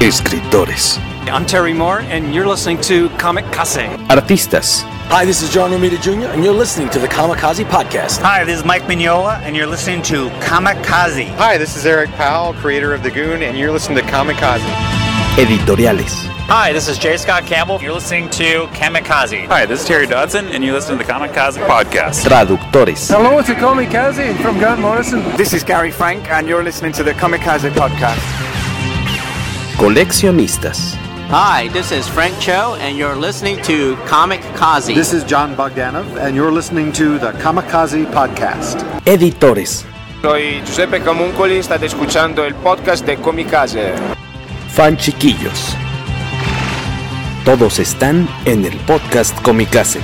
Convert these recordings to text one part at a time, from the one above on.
Escritores. I'm Terry Moore, and you're listening to Comikaze. Artistas. Hi, this is John Romita Jr., and you're listening to the Comikaze Podcast. Hi, this is Mike Mignola, and you're listening to Comikaze. Hi, this is Eric Powell, creator of The Goon, and you're listening to Comikaze. Editoriales. Hi, this is J. Scott Campbell. You're listening to Comikaze. Hi, this is Terry Dodson, and you're listening to the Comikaze Podcast. Traductores. Hello, it's Comikaze from Grant Morrison. This is Gary Frank, and you're listening to the Comikaze Podcast. Coleccionistas. Hi, this is Frank Cho, and you're listening to Comikaze. This is John Bogdanov, and you're listening to the Comikaze Podcast. Editores. Soy Giuseppe Camuncoli, estate escuchando el podcast de Comikaze. Fan chiquillos. Todos están en el podcast Comikaze.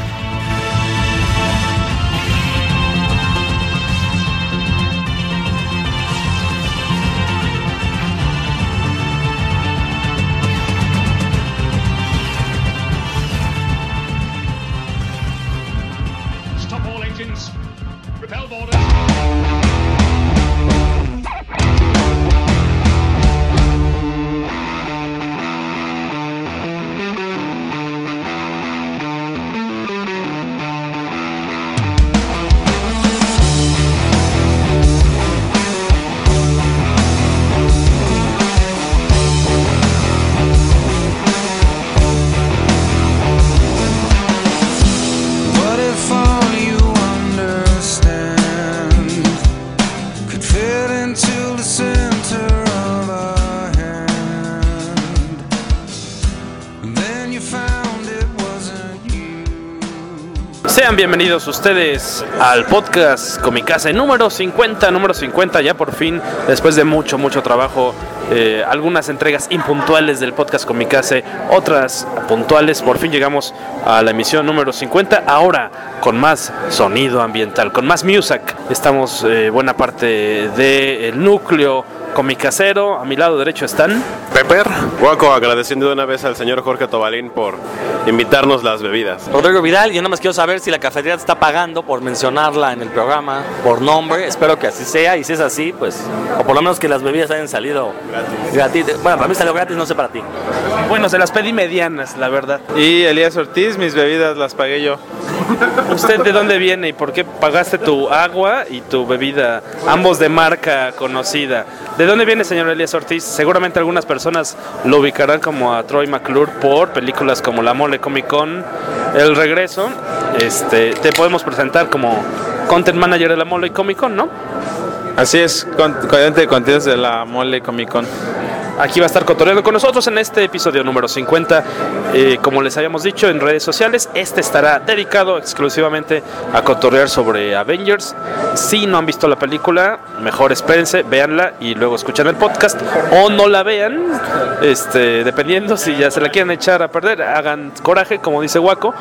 Bienvenidos ustedes al podcast Comikaze número 50, ya por fin, después de mucho trabajo, algunas entregas impuntuales del podcast Comikaze, otras puntuales, por fin llegamos a la emisión número 50, ahora con más sonido ambiental, con más music. Estamos buena parte del núcleo comicacero. A mi lado derecho están Pepper, Guaco, agradeciendo de una vez al señor Jorge Tobalín por invitarnos las bebidas. Rodrigo Vidal, yo nada más quiero saber si la cafetería está pagando por mencionarla en el programa por nombre. Espero que así sea, y si es así, pues, o por lo menos que las bebidas hayan salido gratis. Bueno, para mí salió gratis, no sé para ti. Bueno, se las pedí medianas, la verdad. Y Elías Ortiz, mis bebidas las pagué yo. ¿Usted de dónde viene y por qué pagaste tu agua y tu bebida, ambos de marca conocida? ¿De dónde viene, señor Elías Ortiz? Seguramente algunas personas lo ubicarán como a Troy McClure por películas como La Mole Comic Con, El Regreso. Te podemos presentar como Content Manager de La Mole Comic Con, ¿no? Así es, Content de Contenidos de La Mole Comic Con. Aquí va a estar cotorreando con nosotros en este episodio número 50. Como les habíamos dicho en redes sociales, este estará dedicado exclusivamente a cotorrear sobre Avengers. Si no han visto la película, mejor espérense, véanla y luego escuchen el podcast, o no la vean, dependiendo si ya se la quieren echar a perder. Hagan coraje, como dice Guaco,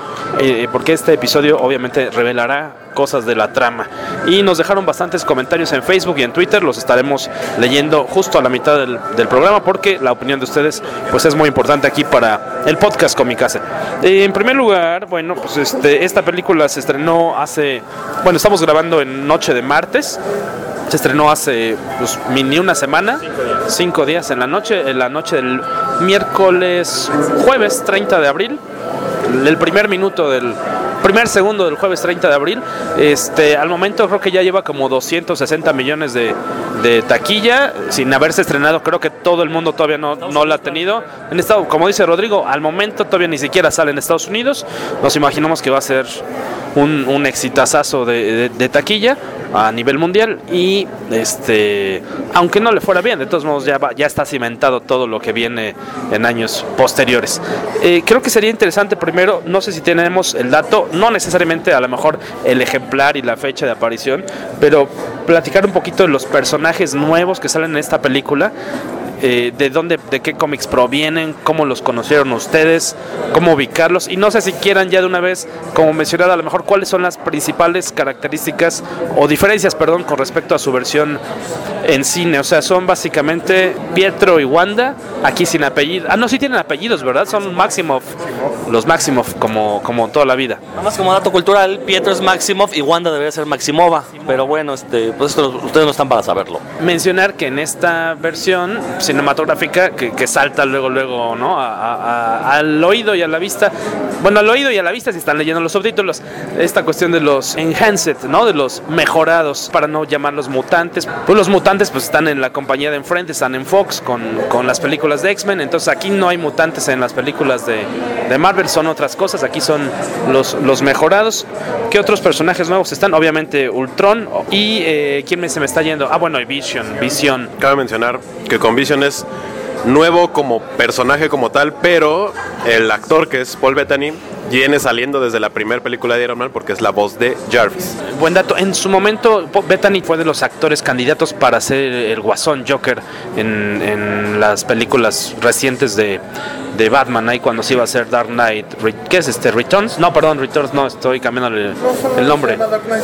porque este episodio obviamente revelará cosas de la trama. Y nos dejaron bastantes comentarios en Facebook y en Twitter, los estaremos leyendo justo a la mitad del programa, porque la opinión de ustedes pues es muy importante aquí para el podcast Comikaze. En primer lugar, bueno, pues esta película se estrenó estamos grabando en noche de martes. Se estrenó hace ni una semana, 5 días, en la noche del jueves 30 de abril. El segundo del jueves 30 de abril. Al momento creo que ya lleva como 260 millones de taquilla, sin haberse estrenado. Creo que todo el mundo todavía no la ha tenido. Como dice Rodrigo, al momento todavía ni siquiera sale en Estados Unidos. Nos imaginamos que va a ser un exitazazo de taquilla a nivel mundial, y aunque no le fuera bien, de todos modos ya está cimentado todo lo que viene en años posteriores. Creo que sería interesante primero, no sé si tenemos el dato, no necesariamente a lo mejor el ejemplar y la fecha de aparición, pero platicar un poquito de los personajes nuevos que salen en esta película. De qué cómics provienen, cómo los conocieron ustedes, cómo ubicarlos, y no sé si quieran ya de una vez, como mencionado, a lo mejor cuáles son las principales características o diferencias, con respecto a su versión en cine. O sea, son básicamente Pietro y Wanda, aquí sin apellido. Ah, no, sí tienen apellidos, ¿verdad? Son Maximov, los Maximov, como toda la vida. Nada más como dato cultural, Pietro es Maximov y Wanda debería ser Maximova, pero bueno, pues ustedes no están para saberlo. Mencionar que en esta versión cinematográfica que salta luego, ¿no? Al oído y a la vista. Bueno, al oído y a la vista si están leyendo los subtítulos. Esta cuestión de los enhanced, ¿no? De los mejorados, para no llamarlos mutantes. Pues los mutantes pues están en la compañía de enfrente, están en Fox con las películas de X-Men. Entonces aquí no hay mutantes en las películas de Marvel, son otras cosas. Aquí son los mejorados. ¿Qué otros personajes nuevos están? Obviamente Ultron y ¿quién se me está yendo? Ah, bueno, y Vision. Cabe mencionar que con Vision es nuevo como personaje como tal, pero el actor que es Paul Bettany viene saliendo desde la primera película de Iron Man porque es la voz de Jarvis. Buen dato, en su momento Bettany fue de los actores candidatos para ser el Guasón, Joker, en las películas recientes de Batman, ahí cuando se iba a hacer Dark Knight, ¿qué es Returns? No, perdón, Returns no, estoy cambiando el nombre.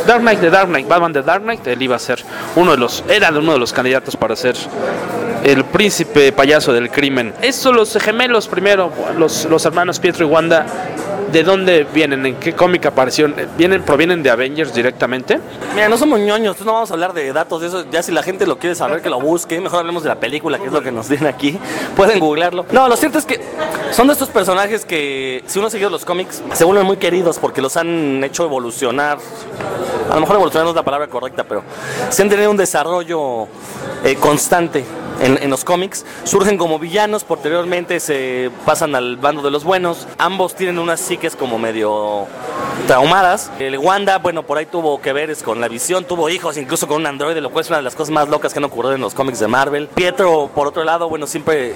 Dark Knight, Batman de Dark Knight, él iba a ser uno de los candidatos para ser el príncipe payaso del crimen. Estos, los gemelos primero, los hermanos Pietro y Wanda, ¿de dónde vienen? ¿En qué cómic aparecieron? ¿Provienen de Avengers directamente? Mira, no somos ñoños, entonces no vamos a hablar de datos de eso. Ya si la gente lo quiere saber, que lo busque. Mejor hablemos de la película, que es lo que nos tienen aquí. Pueden googlearlo. No, lo cierto es que son de estos personajes que, si uno ha seguido los cómics, se vuelven muy queridos porque los han hecho evolucionar. A lo mejor evolucionar no es la palabra correcta, pero se han tenido un desarrollo constante. En los cómics surgen como villanos, posteriormente se pasan al bando de los buenos. Ambos tienen unas psiques como medio traumadas. El Wanda, bueno, por ahí tuvo que ver con la Visión, tuvo hijos incluso con un androide, lo cual es una de las cosas más locas que han ocurrido en los cómics de Marvel. Pietro, por otro lado, bueno, siempre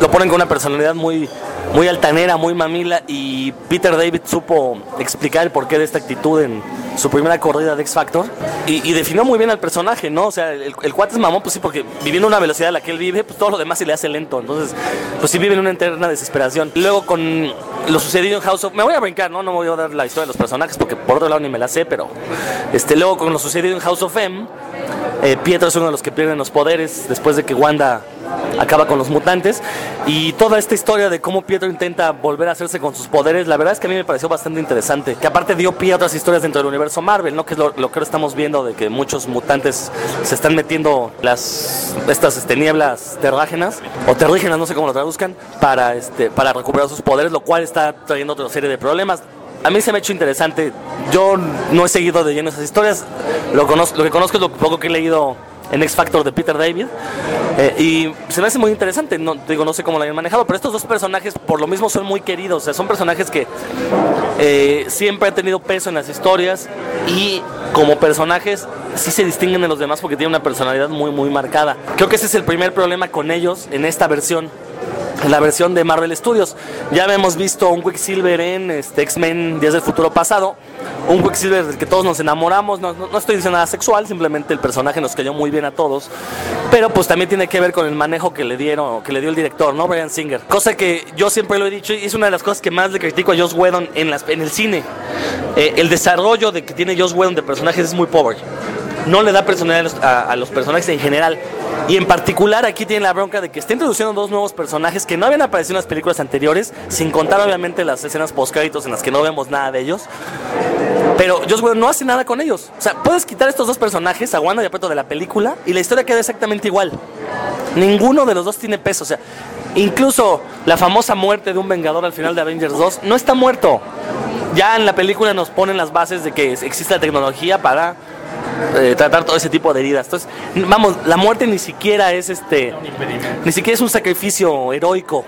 lo ponen con una personalidad muy, muy altanera, muy mamila, y Peter David supo explicar el porqué de esta actitud en su primera corrida de X-Factor y definió muy bien al personaje, ¿no? O sea, el cuate es mamón, pues sí, porque viviendo una velocidad a la que él vive, pues todo lo demás se le hace lento. Entonces, pues sí vive en una eterna desesperación. Luego, con lo sucedido en House of... Me voy a brincar, ¿no? No voy a dar la historia de los personajes porque por otro lado ni me la sé, pero... luego, con lo sucedido en House of M, Pietro es uno de los que pierden los poderes después de que Wanda acaba con los mutantes, y toda esta historia de cómo Pietro intenta volver a hacerse con sus poderes, la verdad es que a mí me pareció bastante interesante, que aparte dio pie a otras historias dentro del universo Marvel, ¿no? Que es lo que estamos viendo, de que muchos mutantes se están metiendo estas nieblas terrágenas o terrígenas, no sé cómo lo traduzcan, para recuperar sus poderes, lo cual está trayendo otra serie de problemas. A mí se me ha hecho interesante. Yo no he seguido de lleno esas historias, lo que conozco es lo poco que he leído en X-Factor de Peter David, y se me hace muy interesante. No, digo, no sé cómo lo hayan manejado, pero estos dos personajes por lo mismo son muy queridos. O sea, son personajes que siempre han tenido peso en las historias, y como personajes sí se distinguen de los demás porque tienen una personalidad muy, muy marcada. Creo que ese es el primer problema con ellos en esta versión, en la versión de Marvel Studios. Ya habíamos visto un Quicksilver en X-Men Días del Futuro Pasado, un Quicksilver del que todos nos enamoramos. No estoy diciendo nada sexual, simplemente el personaje nos cayó muy bien a todos, pero pues también tiene que ver con el manejo que le dio el director, ¿no? Bryan Singer, cosa que yo siempre lo he dicho y es una de las cosas que más le critico a Joss Whedon en el cine. El desarrollo que tiene Joss Whedon de personajes es muy pobre, no le da personalidad a los personajes en general. Y en particular aquí tienen la bronca de que está introduciendo dos nuevos personajes que no habían aparecido en las películas anteriores, sin contar obviamente las escenas postcréditos en las que no vemos nada de ellos. Pero Joss Whedon no hace nada con ellos. O sea, puedes quitar estos dos personajes, a Wanda y a Pietro, de la película y la historia queda exactamente igual. Ninguno de los dos tiene peso. O sea, incluso la famosa muerte de un Vengador al final de Avengers 2 no está muerto. Ya en la película nos ponen las bases de que existe la tecnología para tratar todo ese tipo de heridas. Entonces, vamos, la muerte ni siquiera es un sacrificio heroico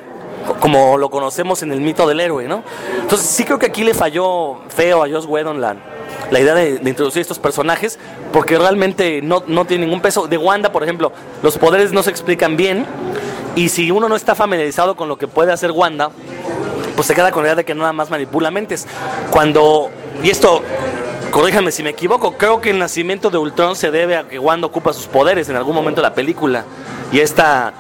como lo conocemos en el mito del héroe, ¿no? Entonces sí creo que aquí le falló feo a Joss Whedon la idea de introducir estos personajes, porque realmente no tiene ningún peso. De Wanda, por ejemplo, los poderes no se explican bien, y si uno no está familiarizado con lo que puede hacer Wanda, pues se queda con la idea de que nada más manipula mentes. Y esto, corríjanme si me equivoco, creo que el nacimiento de Ultron se debe a que Wanda ocupa sus poderes en algún momento de la película, y esta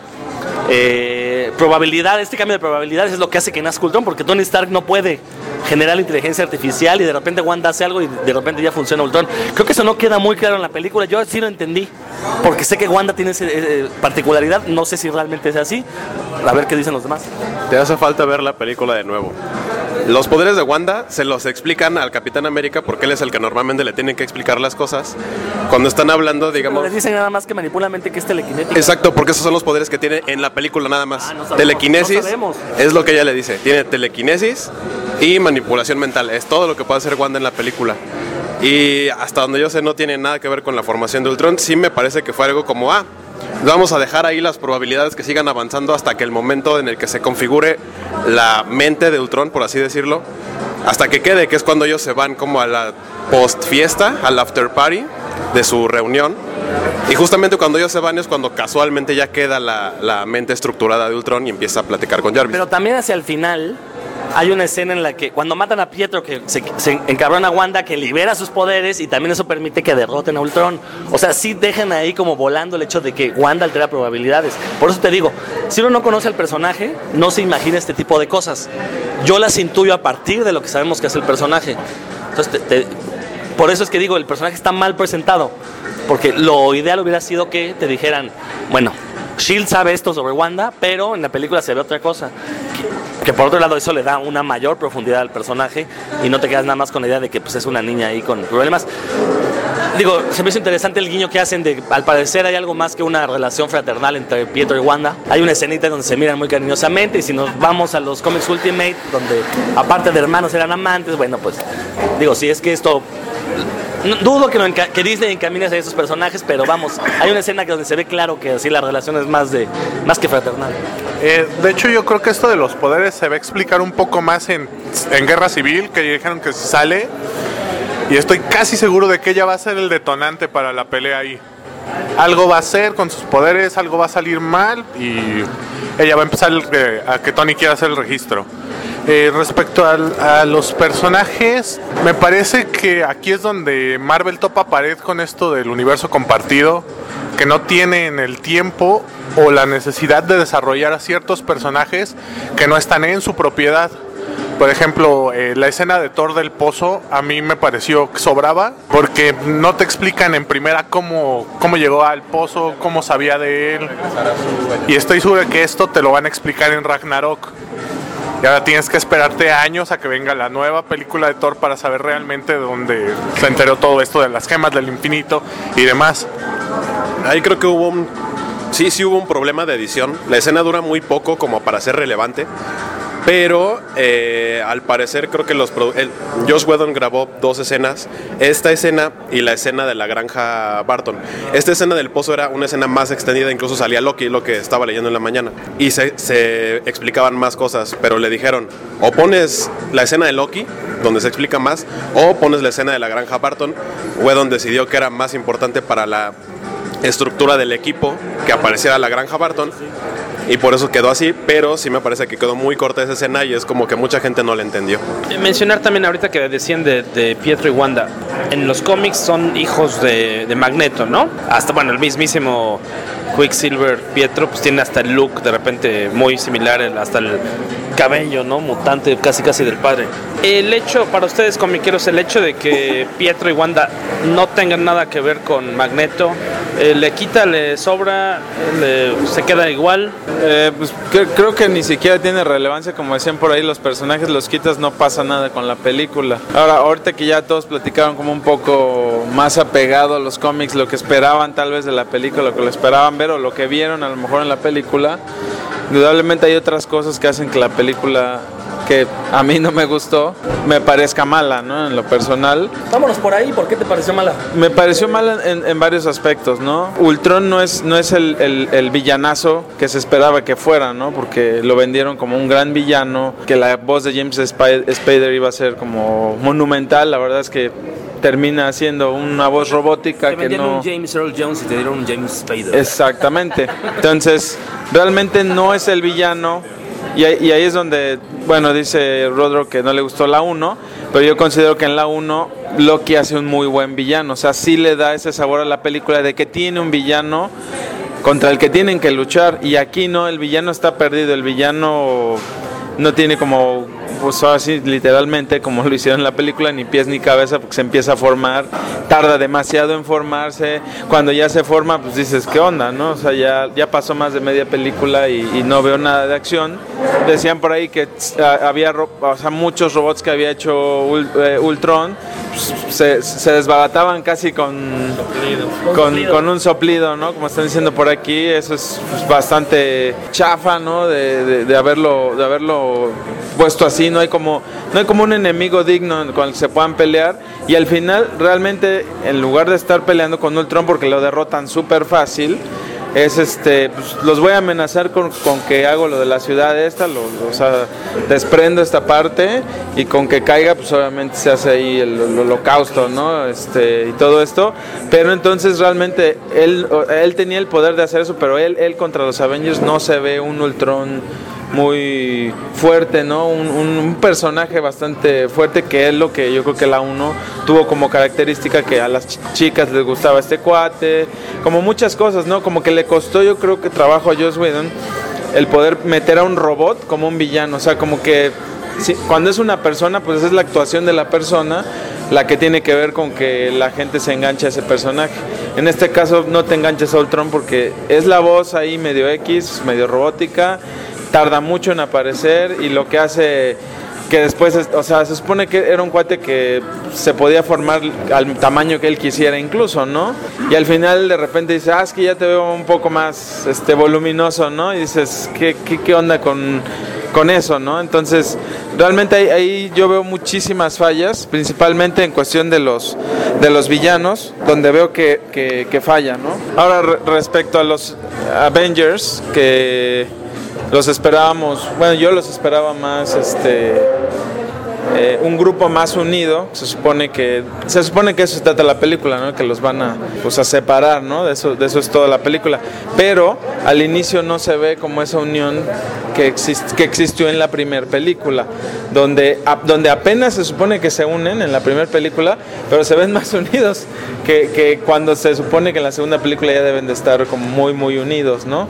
probabilidad, este cambio de probabilidades es lo que hace que nazca Ultron, porque Tony Stark no puede generar inteligencia artificial y de repente Wanda hace algo y de repente ya funciona Ultron. Creo que eso no queda muy claro en la película. Yo sí lo entendí, porque sé que Wanda tiene esa particularidad, no sé si realmente es así. A ver qué dicen los demás. Te hace falta ver la película de nuevo. Los poderes de Wanda se los explican al Capitán América porque él es el que normalmente le tienen que explicar las cosas. Cuando están hablando, digamos... Pero les dicen nada más que manipula mente, que es telequinética. Exacto, porque esos son los poderes que tiene en la película nada más. Ah, no sabemos, telequinesis no es lo que ella le dice. Tiene telequinesis y manipulación mental. Es todo lo que puede hacer Wanda en la película. Y hasta donde yo sé no tiene nada que ver con la formación de Ultron. Sí me parece que fue algo como... ah, vamos a dejar ahí las probabilidades que sigan avanzando hasta que el momento en el que se configure la mente de Ultron, por así decirlo, hasta que quede, que es cuando ellos se van como a la post fiesta, al after party de su reunión. Y justamente cuando ellos se van es cuando casualmente ya queda la mente estructurada de Ultron y empieza a platicar con Jarvis. Pero también hacia el final hay una escena en la que cuando matan a Pietro, que se encabrona a Wanda, que libera sus poderes y también eso permite que derroten a Ultron. O sea, sí dejan ahí como volando el hecho de que Wanda altera probabilidades. Por eso te digo, si uno no conoce al personaje, no se imagina este tipo de cosas. Yo las intuyo a partir de lo que sabemos que hace el personaje. Entonces, por eso es que digo, el personaje está mal presentado. Porque lo ideal hubiera sido que te dijeran, bueno, S.H.I.E.L.D. sabe esto sobre Wanda, pero en la película se ve otra cosa. Que por otro lado eso le da una mayor profundidad al personaje y no te quedas nada más con la idea de que pues, es una niña ahí con problemas. Digo, se me hizo interesante el guiño que hacen de, al parecer hay algo más que una relación fraternal entre Pietro y Wanda. Hay una escenita donde se miran muy cariñosamente y si nos vamos a los cómics Ultimate, donde aparte de hermanos eran amantes, bueno pues, digo, si es que esto... Dudo que Disney encamine a esos personajes, pero vamos, hay una escena donde se ve claro que así la relación es más que fraternal. De hecho, yo creo que esto de los poderes se va a explicar un poco más en Guerra Civil, que dijeron que se sale, y estoy casi seguro de que ella va a ser el detonante para la pelea ahí. Algo va a hacer con sus poderes, algo va a salir mal, y ella va a empezar a que Tony quiera hacer el registro. Respecto a los personajes, me parece que aquí es donde Marvel topa pared con esto del universo compartido, que no tienen el tiempo o la necesidad de desarrollar a ciertos personajes que no están en su propiedad. Por ejemplo, la escena de Thor del pozo a mí me pareció que sobraba porque no te explican en primera cómo llegó al pozo, cómo sabía de él, y estoy seguro de que esto te lo van a explicar en Ragnarok. Y ahora tienes que esperarte años a que venga la nueva película de Thor para saber realmente de dónde se enteró todo esto de las gemas del infinito y demás. Ahí creo que hubo hubo un problema de edición. La escena dura muy poco como para ser relevante, pero al parecer creo que Joss Whedon grabó dos escenas, esta escena y la escena de la granja Barton. Esta escena del pozo era una escena más extendida, incluso salía Loki, lo que estaba leyendo en la mañana, y se explicaban más cosas, pero le dijeron, o pones la escena de Loki, donde se explica más, o pones la escena de la granja Barton. Whedon decidió que era más importante para la estructura del equipo que apareciera la granja Barton, y por eso quedó así, pero sí me parece que quedó muy corta esa escena y es como que mucha gente no la entendió. Mencionar también ahorita que decían de Pietro y Wanda, en los cómics son hijos de Magneto, ¿no? Hasta, bueno, el mismísimo Quicksilver, Pietro, pues tiene hasta el look de repente muy similar, hasta el cabello, ¿no? Mutante, casi del padre. El hecho, para ustedes comiqueros, el hecho de que Pietro y Wanda no tengan nada que ver con Magneto, le quita, le sobra, se queda igual. Pues creo que ni siquiera tiene relevancia, como decían por ahí, los personajes los quitas, no pasa nada con la película. Ahora, ahorita que ya todos platicaron como un poco más apegado a los cómics, lo que esperaban tal vez de la película, lo que lo esperaban ver o lo que vieron a lo mejor en la película, indudablemente hay otras cosas que hacen que la película, que a mí no me gustó, me parezca mala, ¿no? En lo personal. Vámonos por ahí, ¿por qué te pareció mala? Me pareció mala en varios aspectos, ¿no? Ultron no es el villanazo que se esperaba que fuera, ¿no? Porque lo vendieron como un gran villano, que la voz de James Spader iba a ser como monumental. La verdad es que termina siendo una voz robótica que no... Te vendieron un James Earl Jones y te dieron un James Spader. Exactamente. Entonces, realmente no es el villano. Y ahí es donde, bueno, dice Rodro que no le gustó la 1, pero yo considero que en la 1 Loki hace un muy buen villano. O sea, sí le da ese sabor a la película de que tiene un villano contra el que tienen que luchar. Y aquí no, el villano está perdido, el villano no tiene como pues ahora sí, literalmente, como lo hicieron en la película, ni pies ni cabeza, porque se empieza a formar, tarda demasiado en formarse, cuando ya se forma, pues dices, ¿qué onda?, ¿no? O sea, ya pasó más de media película y no veo nada de acción. Decían por ahí que había, o sea, muchos robots que había hecho Ultron, pues, se desbarataban casi con un soplido, ¿no? Como están diciendo por aquí, eso es pues, bastante chafa, ¿no? De haberlo puesto así, no hay como un enemigo digno con el que se puedan pelear, y al final realmente en lugar de estar peleando con Ultron, porque lo derrotan súper fácil, es pues, los voy a amenazar con que hago lo de la ciudad esta, o sea, desprendo esta parte y con que caiga, pues obviamente se hace ahí el holocausto, ¿no? Y todo esto, pero entonces realmente él tenía el poder de hacer eso, pero él contra los Avengers no se ve un Ultron muy fuerte, ¿no? Un personaje bastante fuerte, que es lo que yo creo que la 1 tuvo como característica, que a las chicas les gustaba este cuate, como muchas cosas, ¿no? Como que le costó, yo creo que trabajo a Joss Whedon el poder meter a un robot como un villano, o sea, como que sí, cuando es una persona, pues es la actuación de la persona la que tiene que ver con que la gente se enganche a ese personaje. En este caso no te enganches a Ultron porque es la voz ahí medio X, medio robótica, tarda mucho en aparecer, y lo que hace que después, o sea, se supone que era un cuate que se podía formar al tamaño que él quisiera incluso, ¿no? Y al final de repente dice, es que ya te veo un poco más voluminoso, ¿no? Y dices, ¿qué onda con eso, ¿no? Entonces, realmente ahí yo veo muchísimas fallas, principalmente en cuestión de los villanos, donde veo que falla, ¿no? Ahora, respecto a los Avengers, que los esperábamos, bueno, yo los esperaba más, un grupo más unido. Se supone que eso se trata la película, ¿no? Que los van a, pues, a separar, ¿no? De eso es toda la película. Pero al inicio no se ve como esa unión que existió en la primera película, donde apenas se supone que se unen en la primera película, pero se ven más unidos que cuando se supone que en la segunda película ya deben de estar como muy muy unidos, ¿no?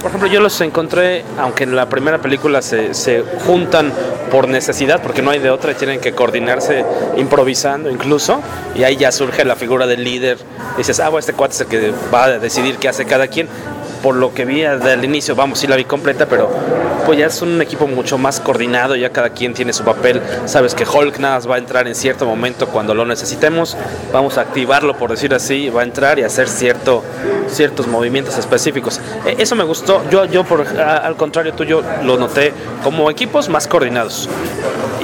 Por ejemplo, yo los encontré, aunque en la primera película se juntan por necesidad, porque no hay de otra, tienen que coordinarse improvisando incluso, y ahí ya surge la figura del líder. Dices, bueno, este cuate es el que va a decidir qué hace cada quien. Por lo que vi del inicio, sí la vi completa, pero pues ya es un equipo mucho más coordinado, ya cada quien tiene su papel. Sabes que Hulk nada más va a entrar en cierto momento cuando lo necesitemos, vamos a activarlo, por decir así, va a entrar y hacer ciertos movimientos específicos. Eso me gustó, yo al contrario tuyo lo noté como equipos más coordinados.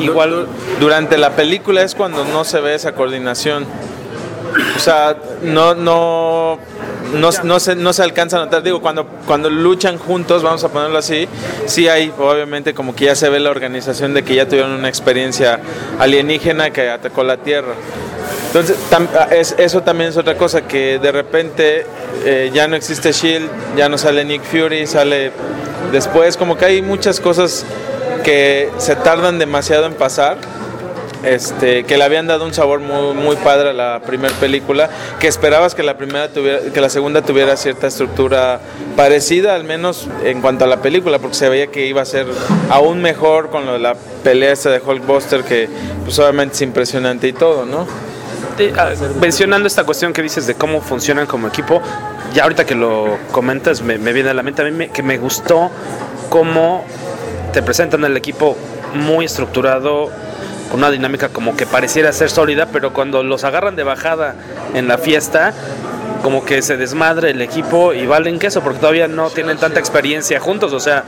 Igual durante la película es cuando no se ve esa coordinación. O sea, no se alcanza a notar, digo, cuando luchan juntos, vamos a ponerlo así, sí hay, obviamente, como que ya se ve la organización de que ya tuvieron una experiencia alienígena que atacó la Tierra. Entonces, eso también es otra cosa, que de repente ya no existe S.H.I.E.L.D., ya no sale Nick Fury, sale después, como que hay muchas cosas que se tardan demasiado en pasar. Que le habían dado un sabor muy, muy padre a la primera película, que esperabas que la segunda tuviera cierta estructura parecida, al menos en cuanto a la película, porque se veía que iba a ser aún mejor con lo de la pelea esta de Hulkbuster, que pues obviamente es impresionante y todo, ¿no? Mencionando esta cuestión que dices de cómo funcionan como equipo, ya ahorita que lo comentas me viene a la mente a mí que me gustó cómo te presentan el equipo muy estructurado, con una dinámica como que pareciera ser sólida, pero cuando los agarran de bajada en la fiesta, como que se desmadre el equipo y valen queso, porque todavía no tienen tanta experiencia juntos, o sea,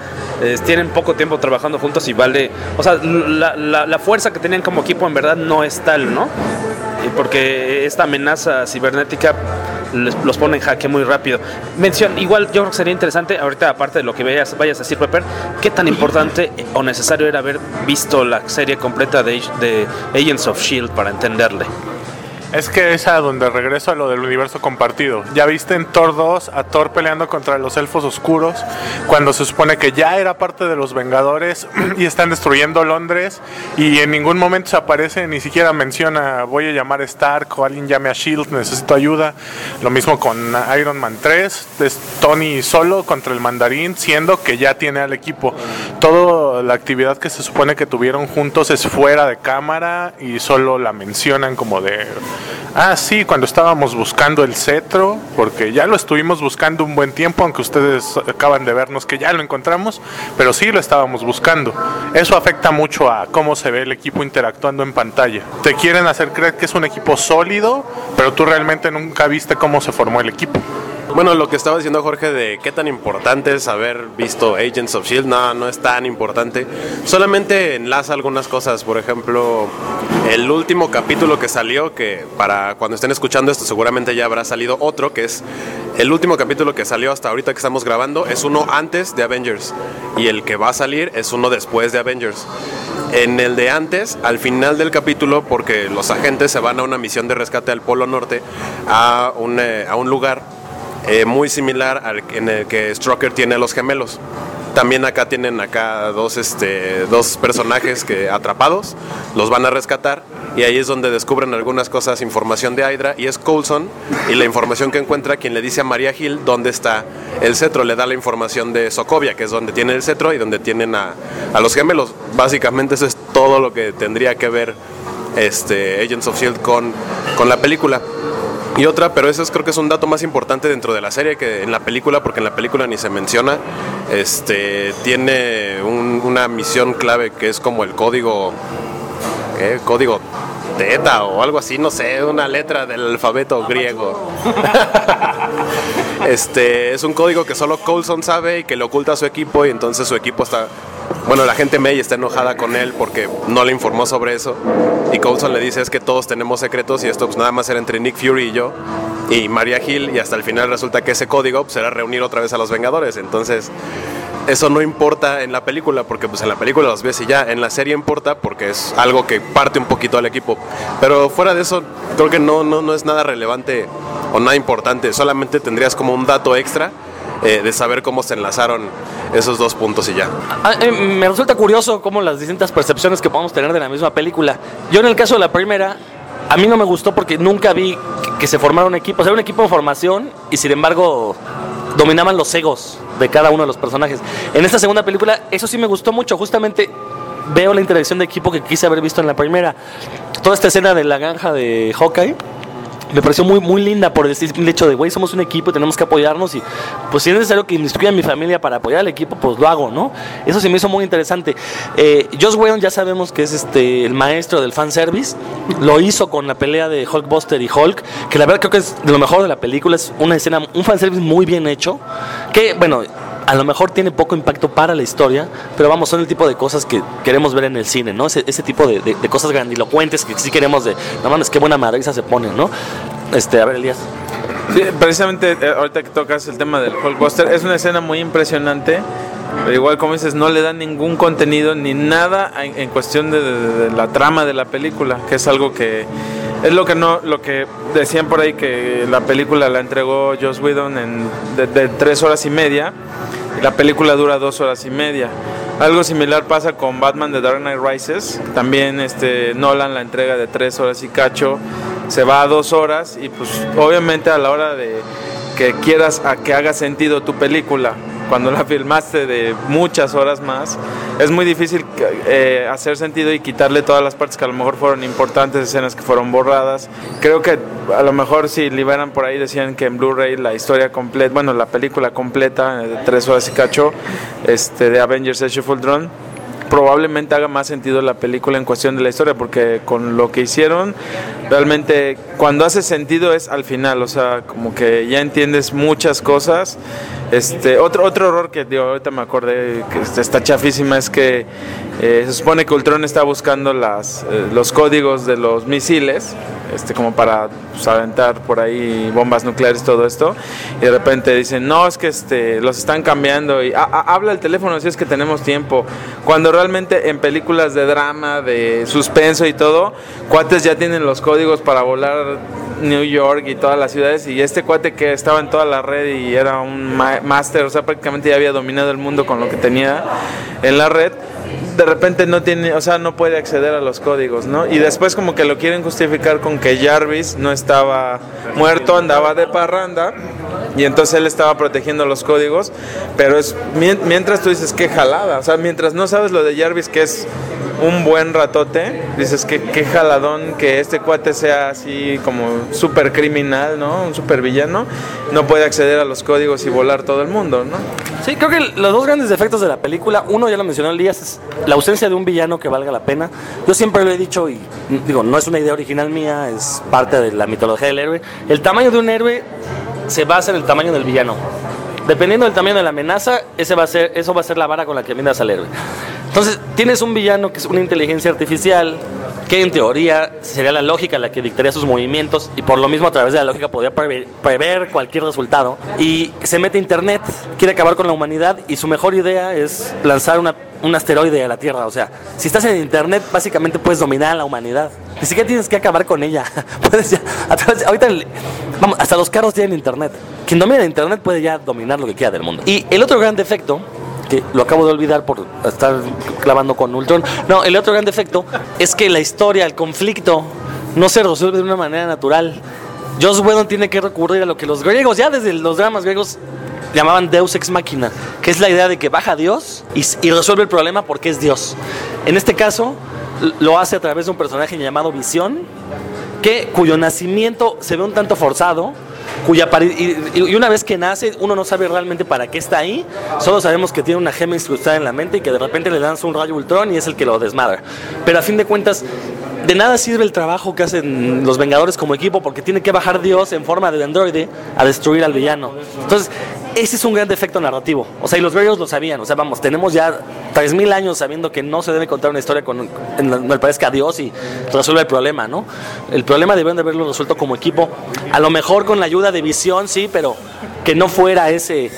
tienen poco tiempo trabajando juntos y vale, o sea, la fuerza que tenían como equipo en verdad no es tal, ¿no? Porque esta amenaza cibernética los pone en jaque muy rápido. Igual yo creo que sería interesante, ahorita aparte de lo que vayas a decir, Pepper, qué tan importante o necesario era haber visto la serie completa de Agents of S.H.I.E.L.D. para entenderle. Es que es a donde regreso a lo del universo compartido. Ya viste en Thor 2 a Thor peleando contra los elfos oscuros, cuando se supone que ya era parte de los Vengadores y están destruyendo Londres, y en ningún momento se aparece, ni siquiera menciona voy a llamar a Stark o alguien llame a S.H.I.E.L.D., necesito ayuda. Lo mismo con Iron Man 3, es Tony solo contra el Mandarín, siendo que ya tiene al equipo. Toda la actividad que se supone que tuvieron juntos es fuera de cámara y solo la mencionan como de... Ah, sí, cuando estábamos buscando el cetro, porque ya lo estuvimos buscando un buen tiempo, aunque ustedes acaban de vernos que ya lo encontramos, pero sí lo estábamos buscando. Eso afecta mucho a cómo se ve el equipo interactuando en pantalla. Te quieren hacer creer que es un equipo sólido, pero tú realmente nunca viste cómo se formó el equipo. Bueno, lo que estaba diciendo Jorge de qué tan importante es haber visto Agents of S.H.I.E.L.D., no es tan importante. Solamente enlaza algunas cosas, por ejemplo, el último capítulo que salió, que para cuando estén escuchando esto seguramente ya habrá salido otro, que es el último capítulo que salió hasta ahorita que estamos grabando, es uno antes de Avengers, y el que va a salir es uno después de Avengers. En el de antes, al final del capítulo, porque los agentes se van a una misión de rescate al Polo Norte, a un lugar... muy similar al en el que Strucker tiene a los gemelos. También acá tienen dos personajes que atrapados, los van a rescatar, y ahí es donde descubren algunas cosas, información de Hydra, y es Coulson, y la información que encuentra quien le dice a Maria Hill dónde está el cetro, le da la información de Sokovia, que es donde tiene el cetro y donde tienen a los gemelos. Básicamente eso es todo lo que tendría que ver Agents of S.H.I.E.L.D. con la película. Y otra, pero eso creo que es un dato más importante dentro de la serie que en la película, porque en la película ni se menciona, tiene una misión clave que es como el código Teta o algo así, no sé, una letra del alfabeto griego. Es un código que solo Coulson sabe y que le oculta a su equipo, y entonces su equipo está... Bueno, la gente May está enojada con él porque no le informó sobre eso, y Coulson le dice es que todos tenemos secretos, y esto pues nada más era entre Nick Fury y yo y Maria Hill, y hasta el final resulta que ese código pues, era reunir otra vez a los Vengadores. Entonces eso no importa en la película, porque pues en la película los ves y ya, en la serie importa porque es algo que parte un poquito al equipo, pero fuera de eso creo que no es nada relevante o nada importante. Solamente tendrías como un dato extra de saber cómo se enlazaron esos dos puntos y ya. Me resulta curioso cómo las distintas percepciones que podemos tener de la misma película. Yo en el caso de la primera, a mí no me gustó porque nunca vi que se formara un equipo. O sea, era un equipo en formación y sin embargo dominaban los egos de cada uno de los personajes. En esta segunda película eso sí me gustó mucho. Justamente veo la interacción de equipo que quise haber visto en la primera. Toda esta escena de la granja de Hawkeye me pareció muy, muy linda por el hecho de, güey, somos un equipo y tenemos que apoyarnos, y pues si es necesario que instruya a mi familia para apoyar al equipo, pues lo hago, ¿no? Eso sí me hizo muy interesante. Joss Whedon ya sabemos que es el maestro del fanservice, lo hizo con la pelea de Hulkbuster y Hulk, que la verdad creo que es de lo mejor de la película, es una escena, un fanservice muy bien hecho, que bueno... A lo mejor tiene poco impacto para la historia, pero vamos, son el tipo de cosas que queremos ver en el cine, ¿no? Ese tipo de cosas grandilocuentes que sí queremos de... No mames, qué buena madriza se pone, ¿no? A ver, Elías. Sí, precisamente ahorita que tocas el tema del Hulkbuster, es una escena muy impresionante, pero igual como dices, no le da ningún contenido ni nada en cuestión de la trama de la película, que es algo que... Es lo que no, lo que decían por ahí, que la película la entregó Joss Whedon de 3 horas y media, y la película dura 2 horas y media. Algo similar pasa con Batman de Dark Knight Rises, también Nolan la entrega de 3 horas y cacho, se va a 2 horas, y pues obviamente a la hora de que quieras a que haga sentido tu película, cuando la filmaste de muchas horas más, es muy difícil hacer sentido y quitarle todas las partes que a lo mejor fueron importantes, escenas que fueron borradas. Creo que a lo mejor si liberan por ahí, decían que en Blu-ray la historia completa, bueno, la película completa de 3 horas y cacho de Avengers Age of Ultron, probablemente haga más sentido la película en cuestión de la historia, porque con lo que hicieron realmente cuando hace sentido es al final, o sea, como que ya entiendes muchas cosas. Otro error que ahorita me acordé que está chafísima es que se supone que Ultron está buscando los códigos de los misiles, como para pues, aventar por ahí bombas nucleares, todo esto, y de repente dicen, no, es que los están cambiando, y habla el teléfono si es que tenemos tiempo, cuando realmente en películas de drama, de suspenso y todo, cuates ya tienen los códigos códigos para volar New York y todas las ciudades, y este cuate que estaba en toda la red y era un máster, o sea, prácticamente ya había dominado el mundo con lo que tenía en la red, de repente no tiene, o sea, no puede acceder a los códigos, ¿no? Y después como que lo quieren justificar con que Jarvis no estaba muerto, andaba de parranda, y entonces él estaba protegiendo los códigos, pero es mientras tú dices qué jalada, o sea, mientras no sabes lo de Jarvis, que es un buen ratote, dices que qué jaladón que este cuate sea así como súper criminal, ¿no? Un súper villano, no puede acceder a los códigos y volar todo el mundo, ¿no? Sí, creo que los dos grandes defectos de la película, uno ya lo mencionó Elías, es la ausencia de un villano que valga la pena. Yo siempre lo he dicho y digo, no es una idea original mía, es parte de la mitología del héroe. El tamaño de un héroe se basa en el tamaño del villano. Dependiendo del tamaño de la amenaza, eso va a ser la vara con la que miras al héroe. Entonces, tienes un villano que es una inteligencia artificial, que en teoría sería la lógica la que dictaría sus movimientos, y por lo mismo a través de la lógica podría prever cualquier resultado, y se mete a internet, quiere acabar con la humanidad, y su mejor idea es lanzar un asteroide a la Tierra. O sea, si estás en internet, básicamente puedes dominar a la humanidad. Ni siquiera tienes que acabar con ella. Puedes ya, ahorita, vamos, hasta los carros tienen internet. Quien domina internet puede ya dominar lo que queda del mundo. Y el otro gran defecto, que lo acabo de olvidar por estar clavando con Ultron. No, el otro gran defecto es que la historia, el conflicto, no se resuelve de una manera natural. Joss Whedon tiene que recurrir a lo que los griegos, ya desde los dramas griegos, llamaban Deus Ex Machina, que es la idea de que baja Dios y resuelve el problema porque es Dios. En este caso, lo hace a través de un personaje llamado Visión, cuyo nacimiento se ve un tanto forzado, y una vez que nace uno no sabe realmente para qué está ahí, solo sabemos que tiene una gema incrustada en la mente y que de repente le lanza un rayo Ultron y es el que lo desmadra. Pero a fin de cuentas, de nada sirve el trabajo que hacen los Vengadores como equipo, porque tiene que bajar Dios en forma de androide a destruir al villano. Entonces, ese es un gran defecto narrativo. O sea, y los griegos lo sabían. O sea, vamos, tenemos ya 3,000 años sabiendo que no se debe contar una historia en la que parezca a Dios y resuelve el problema, ¿no? El problema debieron de haberlo resuelto como equipo. A lo mejor con la ayuda de Visión, sí, pero que no fuera ese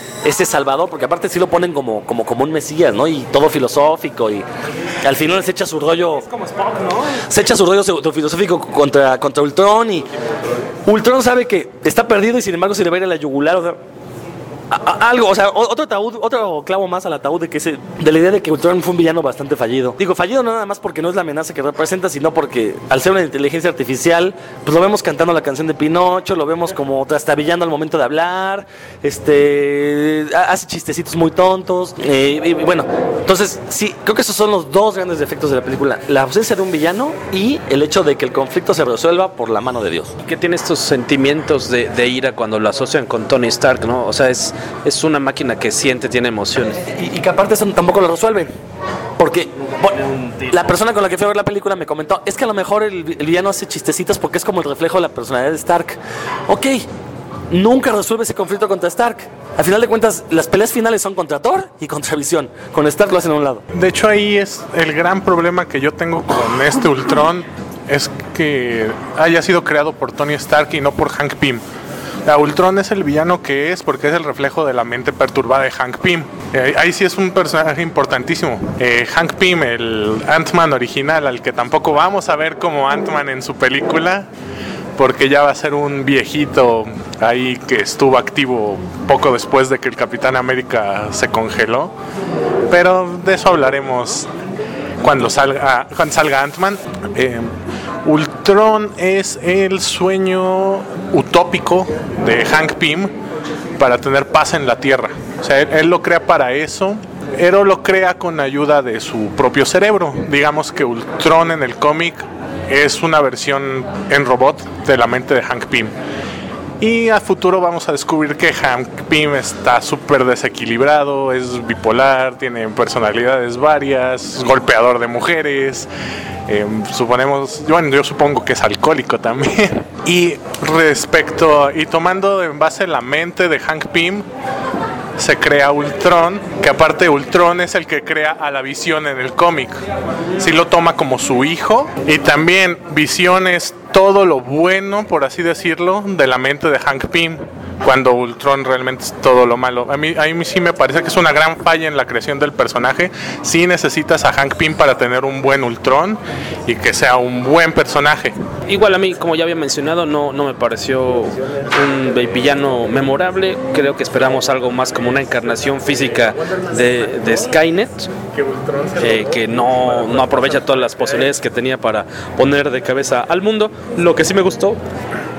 salvador, porque aparte sí lo ponen como un mesías, ¿no? Y todo filosófico, y al final se echa su rollo. Es como Spock, ¿no? Se echa su rollo filosófico contra Ultron, y Ultron sabe que está perdido y sin embargo se le va a ir a la yugular, o sea, algo, o sea, otro clavo más al ataúd de la idea de que Ultron fue un villano bastante fallido. Digo, fallido no nada más porque no es la amenaza que representa, sino porque al ser una inteligencia artificial, pues lo vemos cantando la canción de Pinocho, lo vemos como trastabillando al momento de hablar, hace chistecitos muy tontos, y bueno, entonces sí, creo que esos son los dos grandes defectos de la película: la ausencia de un villano y el hecho de que el conflicto se resuelva por la mano de Dios. ¿Qué tiene estos sentimientos de ira cuando lo asocian con Tony Stark, no? O sea, es una máquina que siente, tiene emociones. Y que aparte eso tampoco lo resuelven. Porque la persona con la que fui a ver la película me comentó, es que a lo mejor el villano hace chistecitos porque es como el reflejo de la personalidad de Stark. Ok, nunca resuelve ese conflicto contra Stark. Al final de cuentas, las peleas finales son contra Thor y contra Visión. Con Stark lo hacen a un lado. De hecho, ahí es el gran problema que yo tengo con este Ultron, es que haya sido creado por Tony Stark y no por Hank Pym. Ultron es el villano que es porque es el reflejo de la mente perturbada de Hank Pym. Ahí sí es un personaje importantísimo. Hank Pym, el Ant-Man original, al que tampoco vamos a ver como Ant-Man en su película, porque ya va a ser un viejito ahí que estuvo activo poco después de que el Capitán América se congeló. Pero de eso hablaremos cuando salga Ant-Man. Ultron es el sueño utópico de Hank Pym para tener paz en la Tierra. O sea, él lo crea para eso, pero lo crea con ayuda de su propio cerebro. Digamos que Ultron en el cómic es una versión en robot de la mente de Hank Pym. Y a futuro vamos a descubrir que Hank Pym está súper desequilibrado, es bipolar, tiene personalidades varias, es golpeador de mujeres, yo supongo que es alcohólico también. Y tomando en base la mente de Hank Pym, se crea Ultron, que aparte Ultron es el que crea a la Visión en el cómic. Sí lo toma como su hijo, y también Visión es todo lo bueno, por así decirlo, de la mente de Hank Pym. cuando Ultron realmente es todo lo malo. A mí sí me parece que es una gran falla en la creación del personaje. Sí necesitas a Hank Pym para tener un buen Ultron y que sea un buen personaje. Igual a mí, como ya había mencionado, no me pareció un villano memorable. Creo que esperamos algo más como una encarnación física de Skynet, que no aprovecha todas las posibilidades que tenía para poner de cabeza al mundo. Lo que sí me gustó,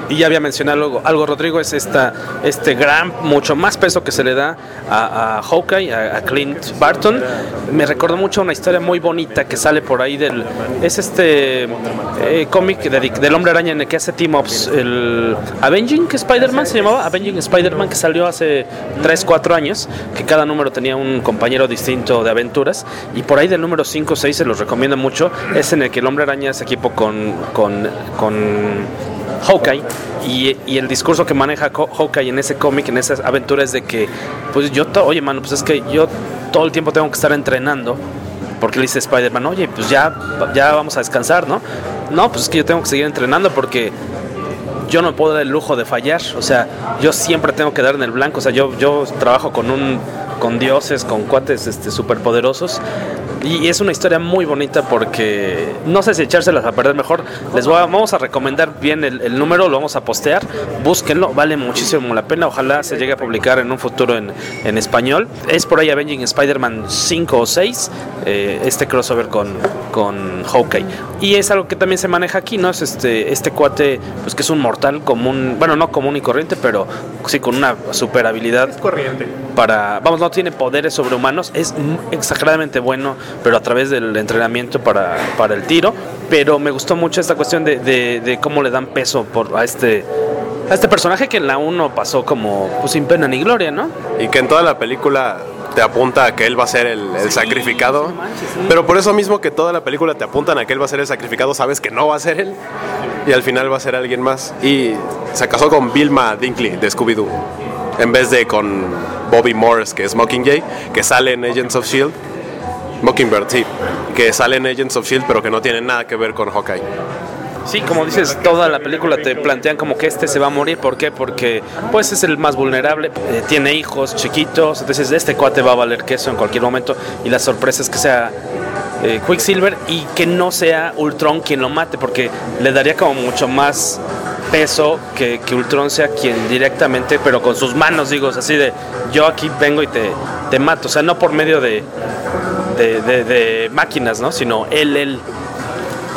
y ya había mencionado algo Rodrigo, es este gran, mucho más peso que se le da a Hawkeye, a Clint Barton. Me recordó mucho una historia muy bonita que sale por ahí cómic del Hombre Araña en el que hace team-ups, el Avenging Spider-Man, se llamaba Avenging Spider-Man, que salió hace 3-4 años, que cada número tenía un compañero distinto de aventuras, y por ahí del número 5-6, se los recomiendo mucho, es en el que el Hombre Araña hace equipo con Hawkeye, y el discurso que maneja Hawkeye en ese cómic, en esas aventuras, de que, pues oye, mano, pues es que yo todo el tiempo tengo que estar entrenando, porque le dice Spider-Man, oye, pues ya vamos a descansar, ¿no? No, pues es que yo tengo que seguir entrenando porque yo no puedo dar el lujo de fallar, o sea, yo siempre tengo que dar en el blanco, o sea, yo trabajo con dioses, con cuates superpoderosos. Y es una historia muy bonita porque no sé si echárselas a perder. Mejor vamos a recomendar bien el número, lo vamos a postear, búsquenlo, vale muchísimo la pena. Ojalá se llegue a publicar en un futuro en español. Es por ahí Avenging Spider-Man 5 o 6, este crossover con Hawkeye. Y es algo que también se maneja aquí, ¿no? Es este cuate, pues que es un mortal común, bueno, no común y corriente, pero sí con una super habilidad. Es corriente. No tiene poderes sobrehumanos, es exageradamente bueno, pero a través del entrenamiento para el tiro. Pero me gustó mucho esta cuestión de cómo le dan peso a este personaje que en la 1 pasó como pues, sin pena ni gloria, ¿no? Y que en toda la película te apunta a que él va a ser el sacrificado. No manches, sí. Pero por eso mismo que toda la película te apuntan a que él va a ser el sacrificado, sabes que no va a ser él y al final va a ser alguien más. Y se casó con Vilma Dinkley de Scooby-Doo en vez de con Bobby Morris, que es Mockingjay, que sale en Agents of S.H.I.E.L.D. Mockingbird, sí, que sale en Agents of S.H.I.E.L.D., pero que no tiene nada que ver con Hawkeye. Sí, como dices, toda la película te plantean como que se va a morir. ¿Por qué? Porque pues es el más vulnerable, tiene hijos chiquitos, entonces este cuate va a valer queso en cualquier momento. Y la sorpresa es que sea Quicksilver y que no sea Ultron quien lo mate, porque le daría como mucho más peso que Ultron sea quien directamente, pero con sus manos, digo, así de yo aquí vengo y te mato, o sea, no por medio de máquinas, ¿no? Sino él.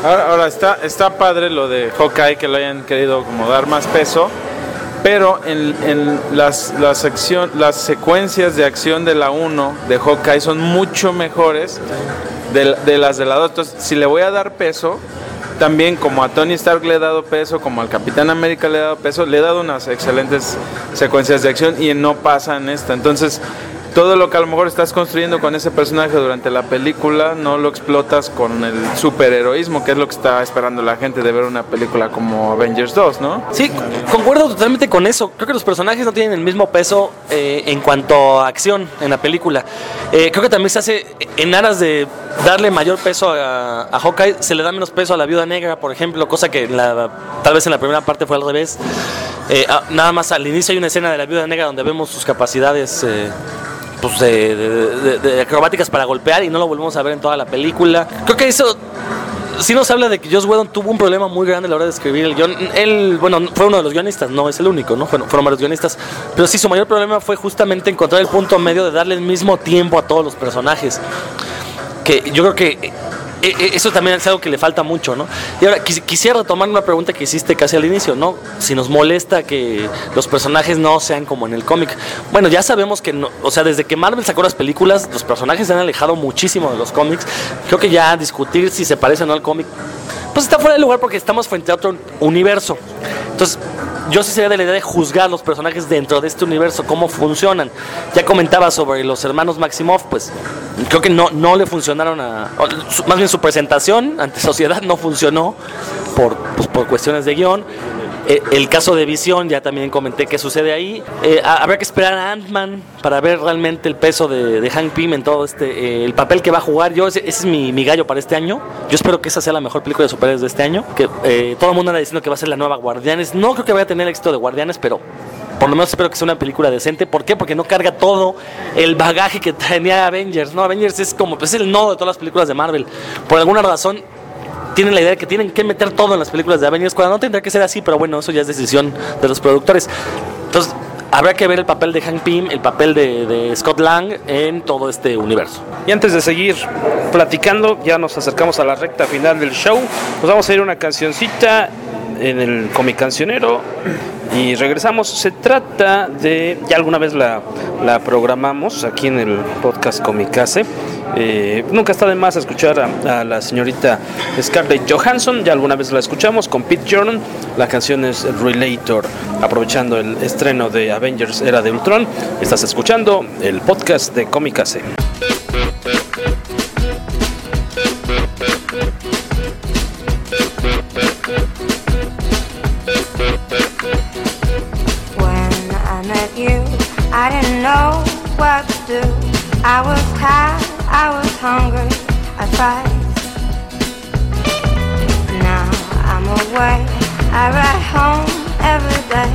Ahora está padre lo de Hawkeye, que lo hayan querido como dar más peso, pero en las secuencias de acción de la 1 de Hawkeye son mucho mejores de las de la 2. Entonces, si le voy a dar peso, también como a Tony Stark le he dado peso, como al Capitán América le he dado peso, le he dado unas excelentes secuencias de acción y no pasa en esta. Entonces, todo lo que a lo mejor estás construyendo con ese personaje durante la película no lo explotas con el superheroísmo, que es lo que está esperando la gente de ver una película como Avengers 2, ¿no? Sí, concuerdo totalmente con eso. Creo que los personajes no tienen el mismo peso en cuanto a acción en la película. Creo que también se hace en aras de darle mayor peso a Hawkeye, se le da menos peso a la Viuda Negra, por ejemplo, cosa que tal vez en la primera parte fue al revés. Nada más al inicio hay una escena de la Viuda Negra donde vemos sus capacidades de acrobáticas para golpear y no lo volvemos a ver en toda la película. Creo que eso sí nos habla de que Joss Whedon tuvo un problema muy grande a la hora de escribir el guión. Él, bueno, fue uno de los guionistas, no es el único, ¿no? Fueron varios guionistas, pero sí, su mayor problema fue justamente encontrar el punto medio de darle el mismo tiempo a todos los personajes, que yo creo que eso también es algo que le falta mucho, ¿no? Y ahora quisiera retomar una pregunta que hiciste casi al inicio, ¿no? Si nos molesta que los personajes no sean como en el cómic. Bueno, ya sabemos que no, o sea, desde que Marvel sacó las películas, los personajes se han alejado muchísimo de los cómics. Creo que ya discutir si se parece o no al cómic, pues está fuera de lugar porque estamos frente a otro universo. Entonces, yo sí sería de la idea de juzgar los personajes dentro de este universo, cómo funcionan. Ya comentaba sobre los hermanos Maximov, pues creo que no le funcionaron más bien su presentación ante sociedad no funcionó por cuestiones de guión. El caso de Vision, ya también comenté qué sucede ahí. Habrá que esperar a Ant-Man para ver realmente el peso de Hank Pym en todo el papel que va a jugar. Ese es mi gallo para este año. Yo espero que esa sea la mejor película de superhéroes de este año. Que todo el mundo anda diciendo que va a ser la nueva Guardianes. No creo que vaya a tener el éxito de Guardianes, pero Por lo menos espero que sea una película decente. ¿Por qué? Porque no carga todo el bagaje que tenía Avengers. No, Avengers es como, pues, el nodo de todas las películas de Marvel. Por alguna razón tienen la idea de que tienen que meter todo en las películas de Avengers, cuando no tendría que ser así, pero bueno, eso ya es decisión de los productores. Entonces, habrá que ver el papel de Hank Pym, el papel de Scott Lang en todo este universo. Y antes de seguir platicando, ya nos acercamos a la recta final del show. Nos vamos a ir una cancioncita en el Comic Cancionero y regresamos. Se trata de, ya alguna vez la programamos aquí en el podcast Comikaze. Nunca está de más escuchar a la señorita Scarlett Johansson. Ya alguna vez la escuchamos con Pete Jordan. La canción es Relator, aprovechando el estreno de Avengers Era de Ultron. Estás escuchando el podcast de Comikaze. When I met you, I didn't know what to do. I was tired, I was hungry, I tried. Now I'm away, I ride home every day,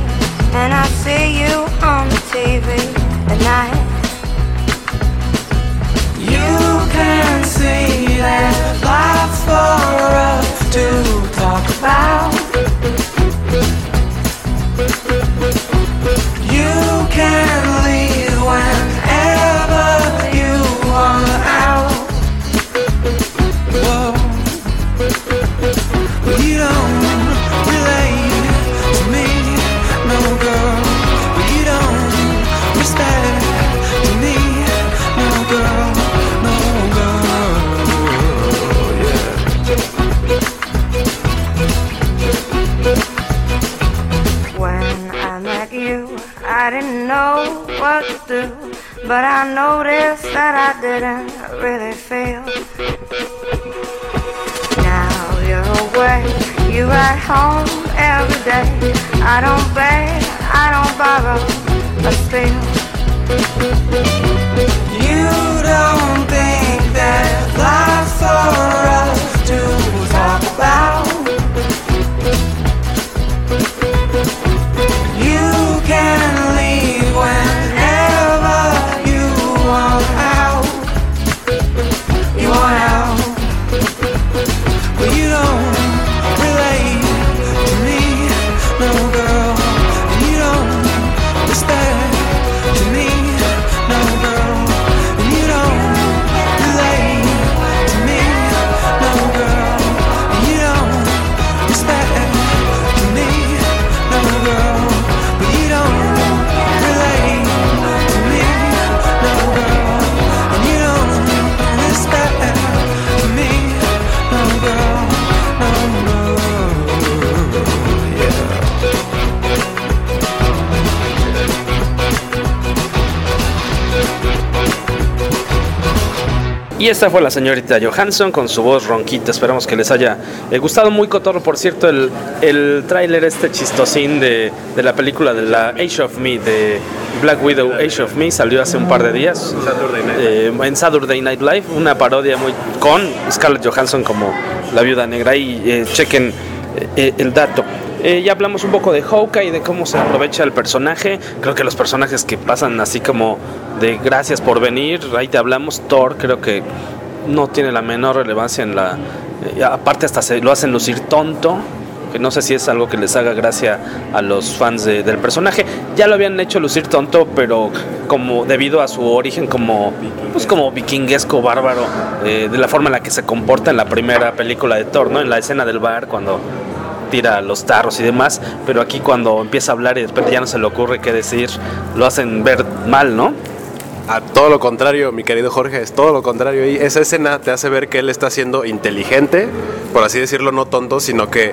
and I see you on the TV at night. You can see that life's for us to talk about. You can leave whenever you are out. Whoa. Well, you don't relate to me, no girl. Well, you don't respect to me, no girl, no girl. Yeah. When I met you, I didn't know what to do. But I noticed that I didn't really feel. Now you're away, you ride home every day. I don't beg, I don't borrow, but still. You don't think that life's for us to talk about. You can leave whenever you want out. You want out. Well, you don't relate to me, no girl. And you don't respect to me, no girl. And you don't relate to me, no girl. And you don't respect to me, no girl. But you don't relate to me, no girl. And you don't respect to me, no girl, no girl. Y esta fue la señorita Johansson con su voz ronquita. Esperamos que les haya gustado. Muy cotorro, por cierto, el tráiler este chistosín de la película de la Age of Me, de Black Widow. Age of Me salió hace un par de días en Saturday Night Live, una parodia muy con Scarlett Johansson como la viuda negra. Y chequen el dato. Ya hablamos un poco de Hawkeye y de cómo se aprovecha el personaje. Creo que los personajes que pasan así como de gracias por venir, ahí te hablamos. Thor creo que no tiene la menor relevancia en la... aparte hasta se lo hacen lucir tonto, que no sé si es algo que les haga gracia a los fans del personaje. Ya lo habían hecho lucir tonto, pero como debido a su origen como, pues, como vikinguesco bárbaro, de la forma en la que se comporta en la primera película de Thor, ¿no? En la escena del bar cuando tira los tarros y demás, pero aquí cuando empieza a hablar y de repente ya no se le ocurre qué decir, lo hacen ver mal, ¿no? A todo lo contrario, mi querido Jorge, es todo lo contrario. Y esa escena te hace ver que él está siendo inteligente, por así decirlo, no tonto, sino que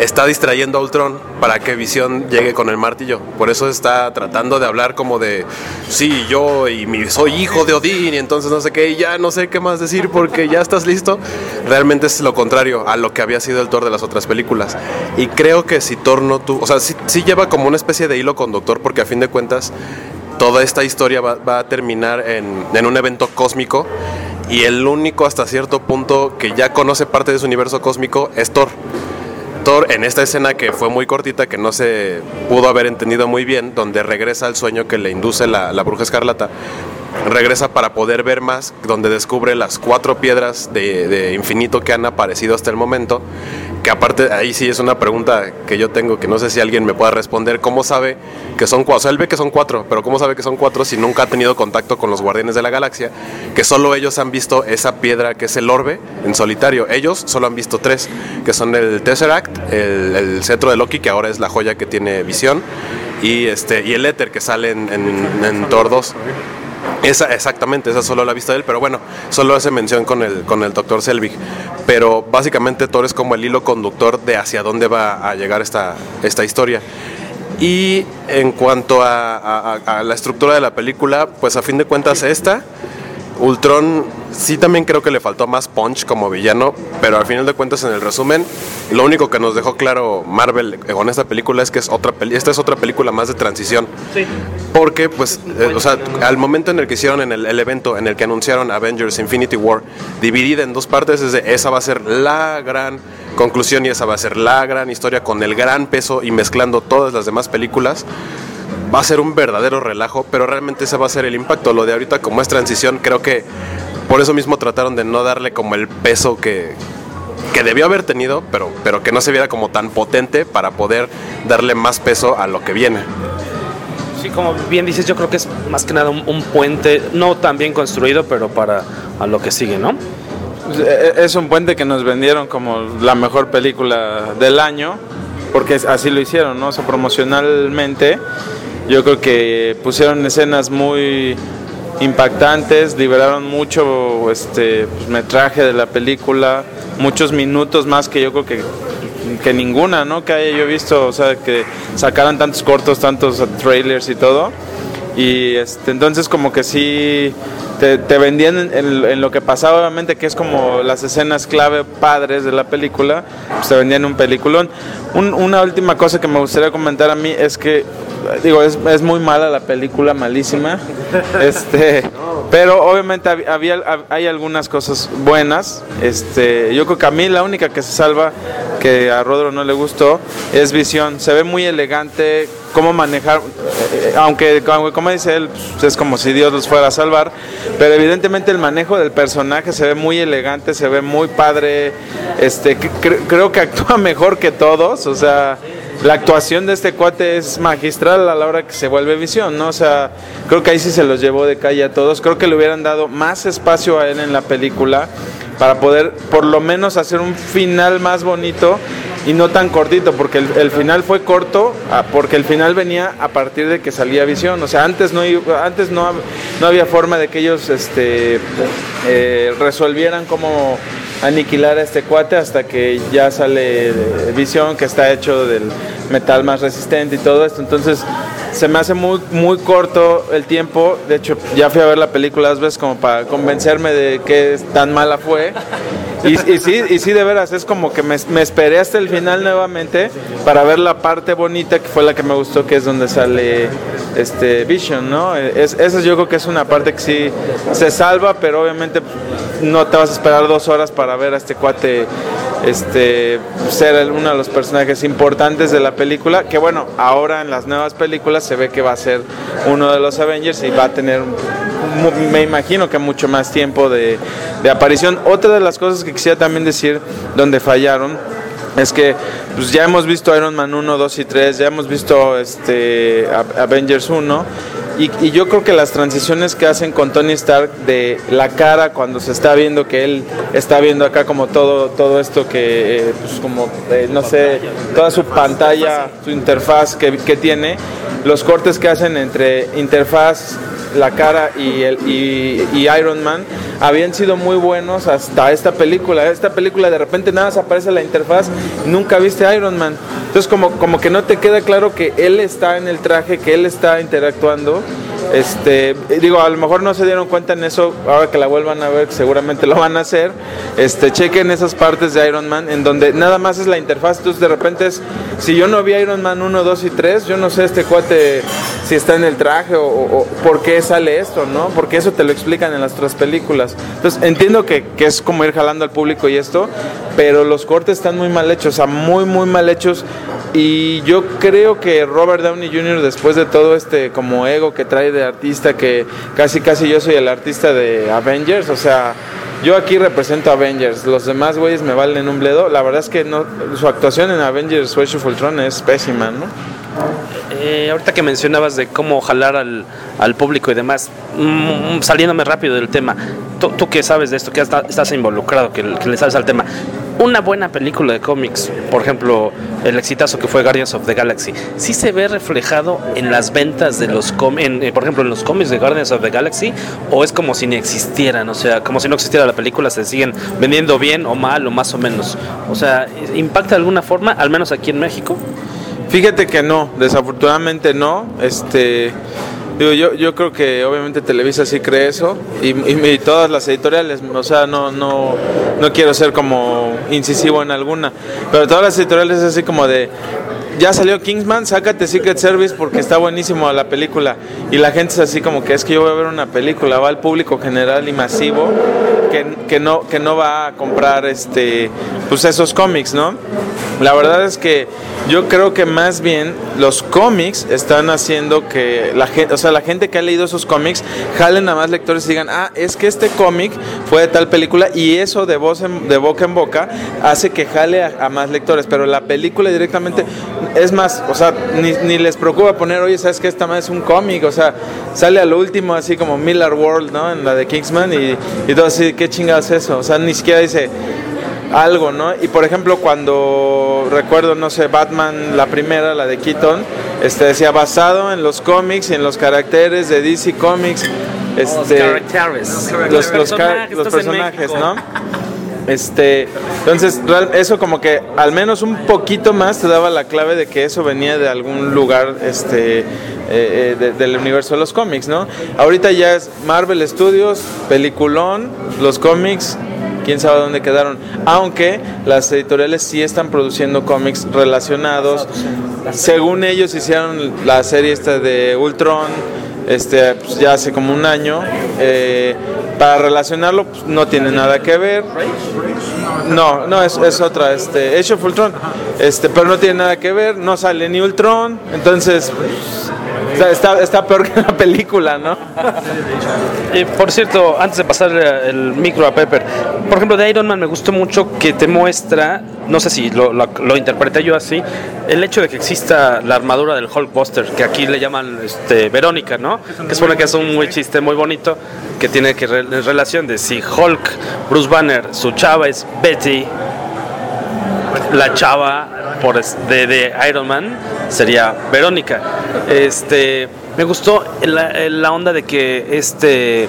está distrayendo a Ultron para que Visión llegue con el martillo. Por eso está tratando de hablar como de sí, yo y soy hijo de Odín, y entonces no sé qué, y ya no sé qué más decir porque ya estás listo. Realmente es lo contrario a lo que había sido el Thor de las otras películas. Y creo que si Thor no tuvo, o sea, sí lleva como una especie de hilo conductor, porque a fin de cuentas toda esta historia va a terminar en un evento cósmico, y el único hasta cierto punto que ya conoce parte de su universo cósmico es Thor. Thor en esta escena que fue muy cortita, que no se pudo haber entendido muy bien, donde regresa al sueño que le induce la bruja escarlata, regresa para poder ver más, donde descubre las 4 piedras de infinito que han aparecido hasta el momento, que aparte ahí sí es una pregunta que yo tengo, que no sé si alguien me pueda responder. ¿Cómo sabe que son 4? O sea, él ve que son 4, pero ¿cómo sabe que son 4 si nunca ha tenido contacto con los Guardianes de la Galaxia? Que solo ellos han visto esa piedra que es el orbe en solitario. Ellos solo han visto 3, que son el Tesseract, el cetro de Loki, que ahora es la joya que tiene Visión, y el éter que sale en Thor 2. Exactamente, esa solo la vista de él, pero bueno, solo hace mención con el Dr. Selvig. Pero básicamente Thor es como el hilo conductor de hacia dónde va a llegar esta historia. Y en cuanto a la estructura de la película, pues a fin de cuentas Ultron sí también creo que le faltó más punch como villano, pero al final de cuentas en el resumen lo único que nos dejó claro Marvel con esta película es que esta es otra película más de transición, sí. Porque pues al momento en el que hicieron el evento en el que anunciaron Avengers Infinity War dividida en 2 partes, esa va a ser la gran conclusión y esa va a ser la gran historia con el gran peso y mezclando todas las demás películas. Va a ser un verdadero relajo, pero realmente ese va a ser el impacto. Lo de ahorita, como es transición, creo que por eso mismo trataron de no darle como el peso que debió haber tenido, pero que no se viera como tan potente para poder darle más peso a lo que viene. Sí, como bien dices, yo creo que es más que nada un puente, no tan bien construido, pero a lo que sigue, ¿no? Es un puente que nos vendieron como la mejor película del año, porque así lo hicieron, ¿no? O sea, promocionalmente. Yo creo que pusieron escenas muy impactantes, liberaron mucho metraje de la película, muchos minutos más que yo creo que ninguna, ¿no? Que haya yo visto, o sea, que sacaran tantos cortos, tantos trailers y todo. Y entonces como que sí te vendían en lo que pasaba, obviamente, que es como las escenas clave padres de la película, pues te vendían un peliculón. Una última cosa que me gustaría comentar a mí es que, digo, es muy mala la película, malísima, pero obviamente hay algunas cosas buenas. Yo creo que a mí la única que se salva, que a Rodro no le gustó, es Visión. Se ve muy elegante cómo manejar, aunque como dice él, pues es como si Dios los fuera a salvar, pero evidentemente el manejo del personaje se ve muy elegante, se ve muy padre. Creo que actúa mejor que todos, o sea, la actuación de este cuate es magistral a la hora que se vuelve Visión, ¿no? O sea, creo que ahí sí se los llevó de calle a todos. Creo que le hubieran dado más espacio a él en la película para poder por lo menos hacer un final más bonito y no tan cortito, porque el final fue corto, porque el final venía a partir de que salía Visión. O sea, antes no había forma de que ellos resolvieran cómo aniquilar a este cuate hasta que ya sale Visión, que está hecho del metal más resistente y todo esto. Entonces se me hace muy, muy corto el tiempo. De hecho, ya fui a ver la película 2 veces como para convencerme de que tan mala fue. Y sí, de veras, es como que me esperé hasta el final nuevamente para ver la parte bonita, que fue la que me gustó, que es donde sale Vision, ¿no? Esa yo creo que es una parte que sí se salva, pero obviamente no te vas a esperar 2 horas para ver a este cuate ser uno de los personajes importantes de la película, que bueno, ahora en las nuevas películas se ve que va a ser uno de los Avengers y va a tener, me imagino, que mucho más tiempo de aparición. Otra de las cosas que quisiera también decir donde fallaron es que pues ya hemos visto Iron Man 1, 2 y 3, ya hemos visto Avengers 1, y yo creo que las transiciones que hacen con Tony Stark de la cara cuando se está viendo, que él está viendo acá como todo esto que pues como no sé, toda su pantalla, su interfaz que tiene, los cortes que hacen entre interfaz, la cara y Iron Man habían sido muy buenos hasta esta película. Esta película de repente nada más aparece la interfaz, nunca viste a Iron Man. Entonces como que no te queda claro que él está en el traje, que él está interactuando. Digo, a lo mejor no se dieron cuenta en eso, ahora que la vuelvan a ver, seguramente lo van a hacer. Chequen esas partes de Iron Man en donde nada más es la interfaz. Entonces de repente si yo no vi Iron Man 1, 2 y 3, yo no sé este cuate si está en el traje o por qué sale esto, ¿no? Porque eso te lo explican en las otras películas. Entonces entiendo que es como ir jalando al público y esto, pero los cortes están muy mal hechos, o sea, muy mal hechos. Y yo creo que Robert Downey Jr., después de todo este como ego que trae de artista, que casi yo soy el artista de Avengers, o sea, yo aquí represento Avengers, los demás güeyes me valen un bledo. La verdad es que no, su actuación en Avengers Age of Ultron es pésima, ¿no? Ahorita que mencionabas de cómo jalar al público y demás, saliéndome rápido del tema, tú que sabes de esto, que estás involucrado, que le sabes al tema, una buena película de cómics, por ejemplo el exitazo que fue Guardians of the Galaxy, ¿sí se ve reflejado en las ventas de los por ejemplo en los cómics de Guardians of the Galaxy, o es como si ni existieran? O sea, como si no existiera la película, se siguen vendiendo bien o mal o más o menos, o sea, ¿impacta de alguna forma, al menos aquí en México? Fíjate que no, desafortunadamente no. Digo, yo creo que obviamente Televisa sí cree eso, y todas las editoriales, o sea, no quiero ser como incisivo en alguna, pero todas las editoriales es así como de, ya salió Kingsman, sácate Secret Service porque está buenísimo la película, y la gente es así como que es que yo voy a ver una película, va al público general y masivo que no va a comprar pues esos cómics, ¿no? La verdad es que yo creo que más bien los cómics están haciendo que la gente que ha leído esos cómics jalen a más lectores y digan, ah, es que este cómic fue de tal película, y eso de boca en boca hace que jale a más lectores, pero la película directamente es más, o sea, ni les preocupa poner, oye, ¿sabes qué? Esta más es un cómic, o sea, sale al último así como Miller World, ¿no? En la de Kingsman y todo así, ¿qué chingados es eso? O sea, ni siquiera dice algo, ¿no? Y por ejemplo, cuando recuerdo, no sé, Batman, la primera, la de Keaton, decía basado en los cómics y en los caracteres de DC Comics, los personajes, ¿no? Entonces eso como que al menos un poquito más te daba la clave de que eso venía de algún lugar del universo de los cómics, ¿no? Ahorita ya es Marvel Studios, peliculón, los cómics, quién sabe dónde quedaron, aunque las editoriales sí están produciendo cómics relacionados. Según ellos hicieron la serie esta de Ultron, pues ya hace como un año, para relacionarlo, pues no tiene nada que ver. No, es otra, Age of Ultron, pero no tiene nada que ver, no sale ni Ultron, entonces está peor que la película, ¿no? Y por cierto, antes de pasar el micro a Pepper, por ejemplo, de Iron Man me gustó mucho que te muestra, no sé si lo interpreté yo así, el hecho de que exista la armadura del Hulkbuster, que aquí le llaman Verónica, ¿no? Que supone que es un muy chiste muy bonito, que tiene que relación de si Hulk, Bruce Banner, su chava es Betty, la chava de Iron Man sería Verónica. Me gustó la onda de que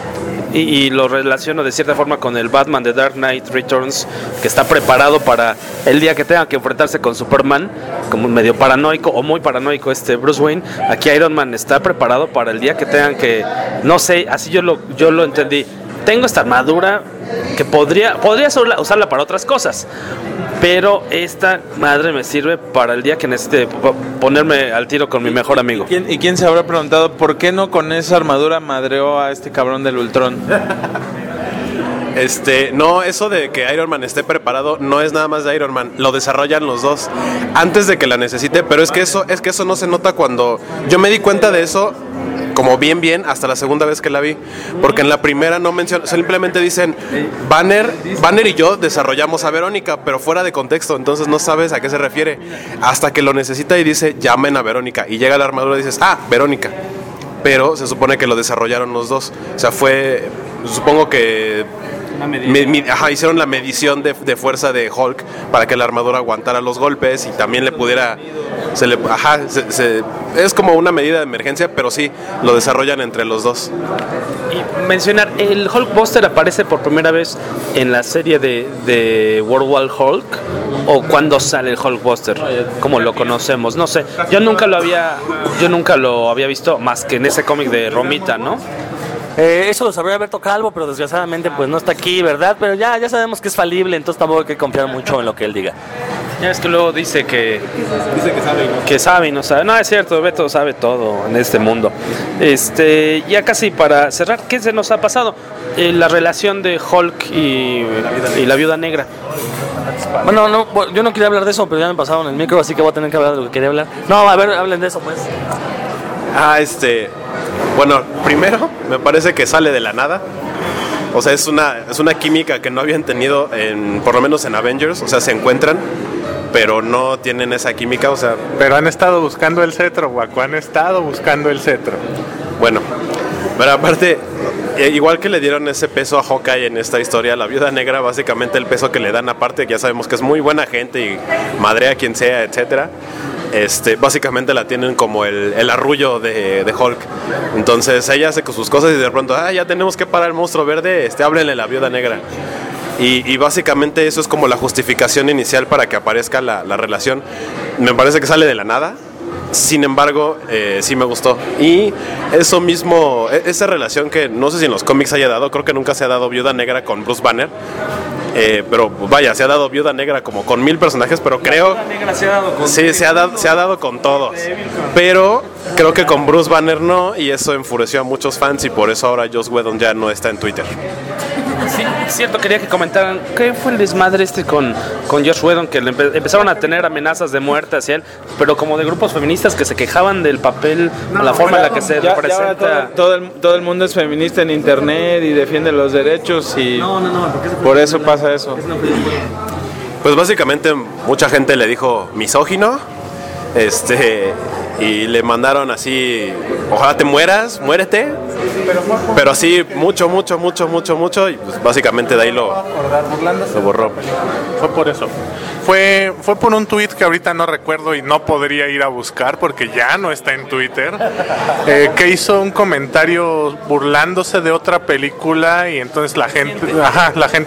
y lo relaciono de cierta forma con el Batman de Dark Knight Returns, que está preparado para el día que tenga que enfrentarse con Superman, como medio paranoico o muy paranoico Bruce Wayne. Aquí Iron Man está preparado para el día que tengan que, no sé, así yo lo entendí. Tengo esta armadura que podría usarla para otras cosas, pero esta madre me sirve para el día que necesite ponerme al tiro con mi mejor amigo. ¿Y quién se habrá preguntado por qué no con esa armadura madreó a este cabrón del Ultron? No, eso de que Iron Man esté preparado no es nada más de Iron Man, lo desarrollan los dos antes de que la necesite, pero es que eso no se nota. Cuando yo me di cuenta de eso, como bien hasta la segunda vez que la vi, porque en la primera no mencionan, simplemente dicen Banner y yo desarrollamos a Verónica, pero fuera de contexto, entonces no sabes a qué se refiere hasta que lo necesita y dice llamen a Verónica, y llega la armadura y dices Verónica, pero se supone que lo desarrollaron los dos, o sea fue, supongo que hicieron la medición de fuerza de Hulk para que la armadura aguantara los golpes y también le pudiera es como una medida de emergencia, pero sí lo desarrollan entre los dos. Y mencionar, el Hulkbuster aparece por primera vez en la serie de World War Hulk, o cuando sale el Hulkbuster como lo conocemos, no sé, yo nunca lo había visto más que en ese cómic de Romita, ¿no? Eso lo sabría Alberto Calvo, pero desgraciadamente pues no está aquí, ¿verdad? Pero ya sabemos que es falible, entonces tampoco hay que confiar mucho en lo que él diga. Ya es que luego dice que sabe, ¿no? Que sabe y no sabe. No, es cierto, Beto sabe todo en este mundo. Ya casi para cerrar, ¿qué se nos ha pasado? La relación de Hulk y la Viuda Negra. Spader. Bueno, no, yo no quería hablar de eso, pero ya me pasaron el micro, así que voy a tener que hablar de lo que quería hablar. No, a ver, hablen de eso, pues. Bueno, primero, me parece que sale de la nada. O sea, es una química que no habían tenido, por lo menos en Avengers. O sea, se encuentran, pero no tienen esa química, o sea... Pero han estado buscando el cetro, Guaco, han estado buscando el cetro. Bueno, pero aparte, igual que le dieron ese peso a Hawkeye en esta historia, la Viuda Negra, básicamente el peso que le dan, aparte que ya sabemos que es muy buena gente y madrea a quien sea, etcétera, básicamente la tienen como el arrullo de Hulk. Entonces ella hace sus cosas y de pronto, ya tenemos que parar el monstruo verde, háblenle a la Viuda Negra. Y básicamente eso es como la justificación inicial para que aparezca la relación. Me parece que sale de la nada. Sin embargo, sí me gustó. Y eso mismo, esa relación que no sé si en los cómics haya dado, creo que nunca se ha dado Viuda Negra con Bruce Banner. Pero vaya, se ha dado Viuda Negra como con 1000 personajes, pero creo... Sí, se ha dado con todos. Pero creo que con Bruce Banner no, y eso enfureció a muchos fans y por eso ahora Joss Whedon ya no está en Twitter. Sí, cierto, quería que comentaran qué fue el desmadre con Joss Whedon, que empezaron a tener amenazas de muerte hacia él, pero como de grupos feministas que se quejaban del papel, o la forma en la que se representa. Todo el mundo es feminista en internet y defiende los derechos y por eso pasa eso. Pues básicamente mucha gente le dijo misógino, y le mandaron así, ojalá te mueras, muérete. Pero así, mucho, y pues básicamente de ahí lo borró. Fue por eso. Fue por un tweet que ahorita no recuerdo y no podría ir a buscar porque ya no está en Twitter, que hizo un comentario burlándose de otra película y entonces la gente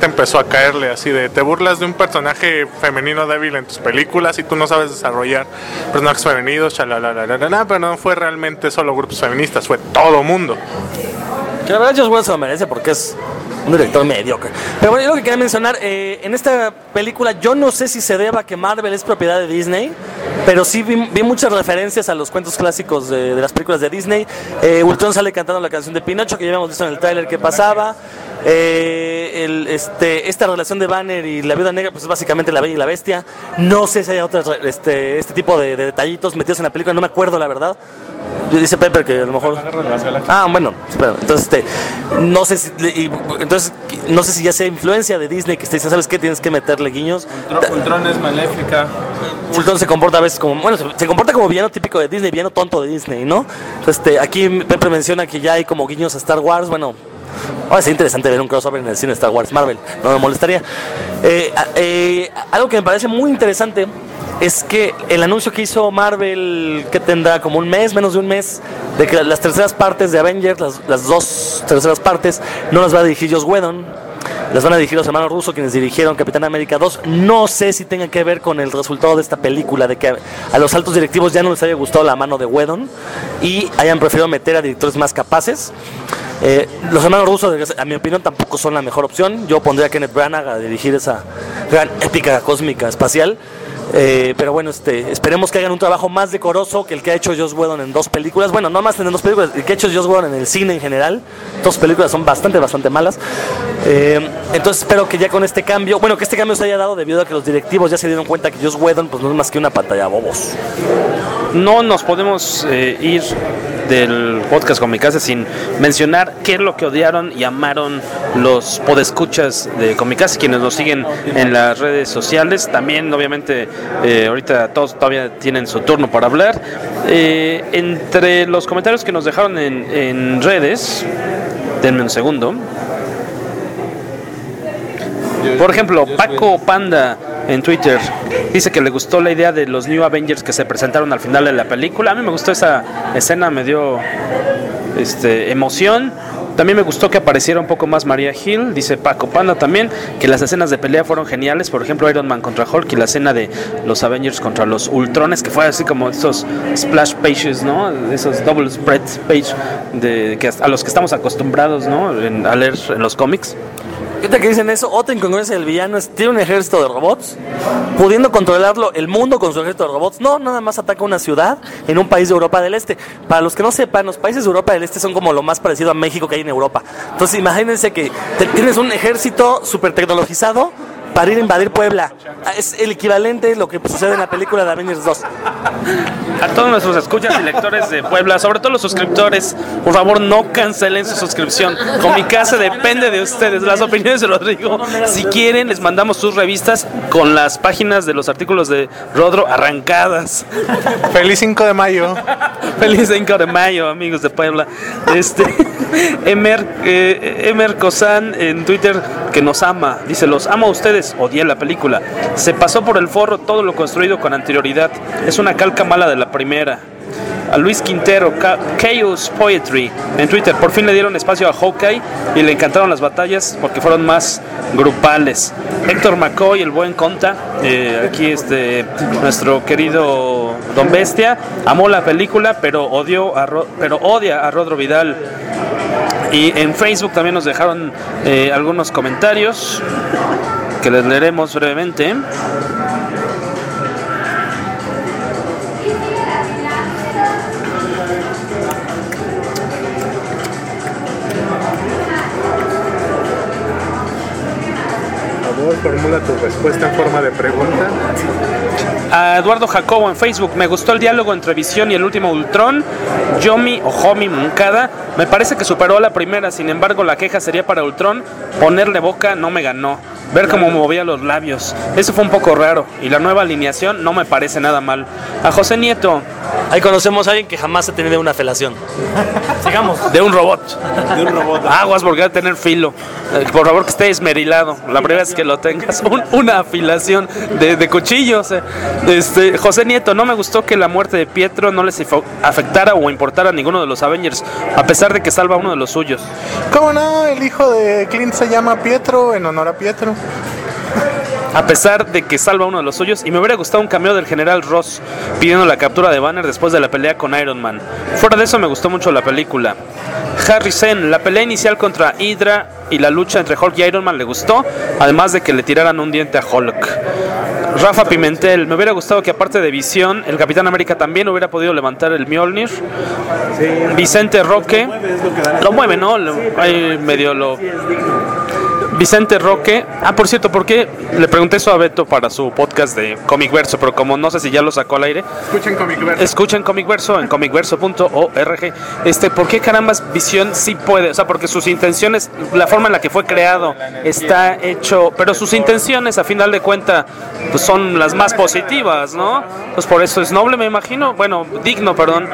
empezó a caerle así de, te burlas de un personaje femenino débil en tus películas y tú no sabes desarrollar personajes femeninos, pero no fue realmente solo grupos feministas, fue todo mundo. Que la verdad Joss Whedon se lo merece porque es un director mediocre. Pero bueno, yo lo que quería mencionar, en esta película yo no sé si se deba que Marvel es propiedad de Disney, pero sí vi muchas referencias a los cuentos clásicos de las películas de Disney. Ultron sale cantando la canción de Pinocho que ya habíamos visto en el tráiler que pasaba. Esta relación de Banner y la Viuda Negra pues es básicamente La Bella y la Bestia. No sé si hay otros este tipo de detallitos metidos en la película, no me acuerdo la verdad. Dice Pepper que a lo mejor... bueno, espera. Entonces, no sé si ya sea influencia de Disney que te dicen, ¿sabes qué? Tienes que meterle guiños. Ultron es maléfica. Ultron se comporta a veces como... Bueno, se comporta como villano típico de Disney, villano tonto de Disney, ¿no? Entonces, aquí Pepper menciona que ya hay como guiños a Star Wars, bueno... Ahora sería interesante ver un crossover en el cine Star Wars Marvel, no me molestaría. Algo que me parece muy interesante es que el anuncio que hizo Marvel, que tendrá como menos de un mes, de que las terceras partes de Avengers, las dos terceras partes, no las va a dirigir Joss Whedon, las van a dirigir los hermanos rusos, quienes dirigieron Capitán América 2. No sé si tenga que ver con el resultado de esta película, de que a los altos directivos ya no les haya gustado la mano de Whedon y hayan preferido meter a directores más capaces. Los hermanos rusos, a mi opinión, tampoco son la mejor opción. Yo pondría a Kenneth Branagh a dirigir esa gran épica cósmica espacial. Pero bueno, esperemos que hagan un trabajo más decoroso que el que ha hecho Joss Whedon en dos películas. Bueno, no más en dos películas, el que ha hecho Joss Whedon en el cine en general. Dos películas son bastante malas. Entonces espero que ya con este cambio, bueno, que este cambio se haya dado debido a que los directivos ya se dieron cuenta que Joss Whedon pues no es más que una pantalla bobos. No nos podemos ir del podcast Comikaze sin mencionar qué es lo que odiaron y amaron los podescuchas de Comikaze, quienes nos siguen en las redes sociales. También, obviamente, ahorita todos todavía tienen su turno para hablar. Entre los comentarios que nos dejaron en redes, denme un segundo. Por ejemplo, Paco Panda en Twitter dice que le gustó la idea de los New Avengers que se presentaron al final de la película. A mí me gustó esa escena, me dio emoción. También me gustó que apareciera un poco más Maria Hill, dice Paco Panda también, que las escenas de pelea fueron geniales, por ejemplo Iron Man contra Hulk y la escena de los Avengers contra los Ultrones, que fue así como estos splash pages, ¿no? Esos double spread page a los que estamos acostumbrados, ¿no? A leer en los cómics. Ahorita que dicen eso, otra incongruencia del villano es, tiene un ejército de robots, pudiendo controlarlo el mundo con su ejército de robots. No, nada más ataca una ciudad en un país de Europa del Este. Para los que no sepan, los países de Europa del Este son como lo más parecido a México que hay en Europa. Entonces imagínense que tienes un ejército super tecnologizado para ir a invadir Puebla. Es el equivalente a lo que sucede en la película de Avengers 2. A todos nuestros escuchas y lectores de Puebla, sobre todo los suscriptores, por favor no cancelen su suscripción. Comikaze depende de ustedes. Las opiniones de Rodrigo, si quieren les mandamos sus revistas con las páginas de los artículos de Rodro arrancadas. Feliz 5 de mayo. Feliz 5 de mayo, amigos de Puebla. Emer Cosán en Twitter, que nos ama, dice: los amo a ustedes, odié la película, se pasó por el forro todo lo construido con anterioridad, es una calca mala de la primera. A Luis Quintero, Chaos Poetry en Twitter: por fin le dieron espacio a Hawkeye y le encantaron las batallas porque fueron más grupales. Héctor McCoy, el buen Conta, aquí nuestro querido Don Bestia, amó la película pero odia a Rodro Vidal. Y en Facebook también nos dejaron algunos comentarios que les leeremos brevemente. Formula tu respuesta en forma de pregunta. A Eduardo Jacobo en Facebook: me gustó el diálogo entre Visión y el último Ultron. Yomi o Jomi Moncada: me parece que superó a la primera, sin embargo la queja sería para Ultron, ponerle boca no me ganó, ver cómo movía los labios, eso fue un poco raro, y la nueva alineación no me parece nada mal. A José Nieto: ahí conocemos a alguien que jamás ha tenido una felación. Sigamos. De un robot. Aguas porque va a tener filo. Por favor, que esté esmerilado. La primera vez que lo tengas. Una afilación de cuchillos. José Nieto: no me gustó que la muerte de Pietro no les afectara o importara a ninguno de los Avengers, a pesar de que salva a uno de los suyos. ¿Cómo no? El hijo de Clint se llama Pietro en honor a Pietro. A pesar de que salva a uno de los suyos. Y me hubiera gustado un cameo del general Ross pidiendo la captura de Banner después de la pelea con Iron Man. Fuera de eso, me gustó mucho la película. Harry Sen: la pelea inicial contra Hydra y la lucha entre Hulk y Iron Man le gustó, además de que le tiraran un diente a Hulk. Rafa Pimentel: me hubiera gustado que aparte de Visión, el Capitán América también hubiera podido levantar el Mjolnir. Sí, Vicente Roque lo mueve, ¿no? Ahí medio lo... Vicente Roque. Ah, por cierto, porque le pregunté eso a Beto para su podcast de Comic Verso, pero como no sé si ya lo sacó al aire. Escuchen Comic Verso en comicverso.org. ¿Por qué carambas Visión sí puede? O sea, porque sus intenciones, la forma en la que fue creado, está hecho, pero sus intenciones a final de cuentas pues son las más positivas, ¿no? Pues por eso es noble, me imagino. Bueno, digno, perdón.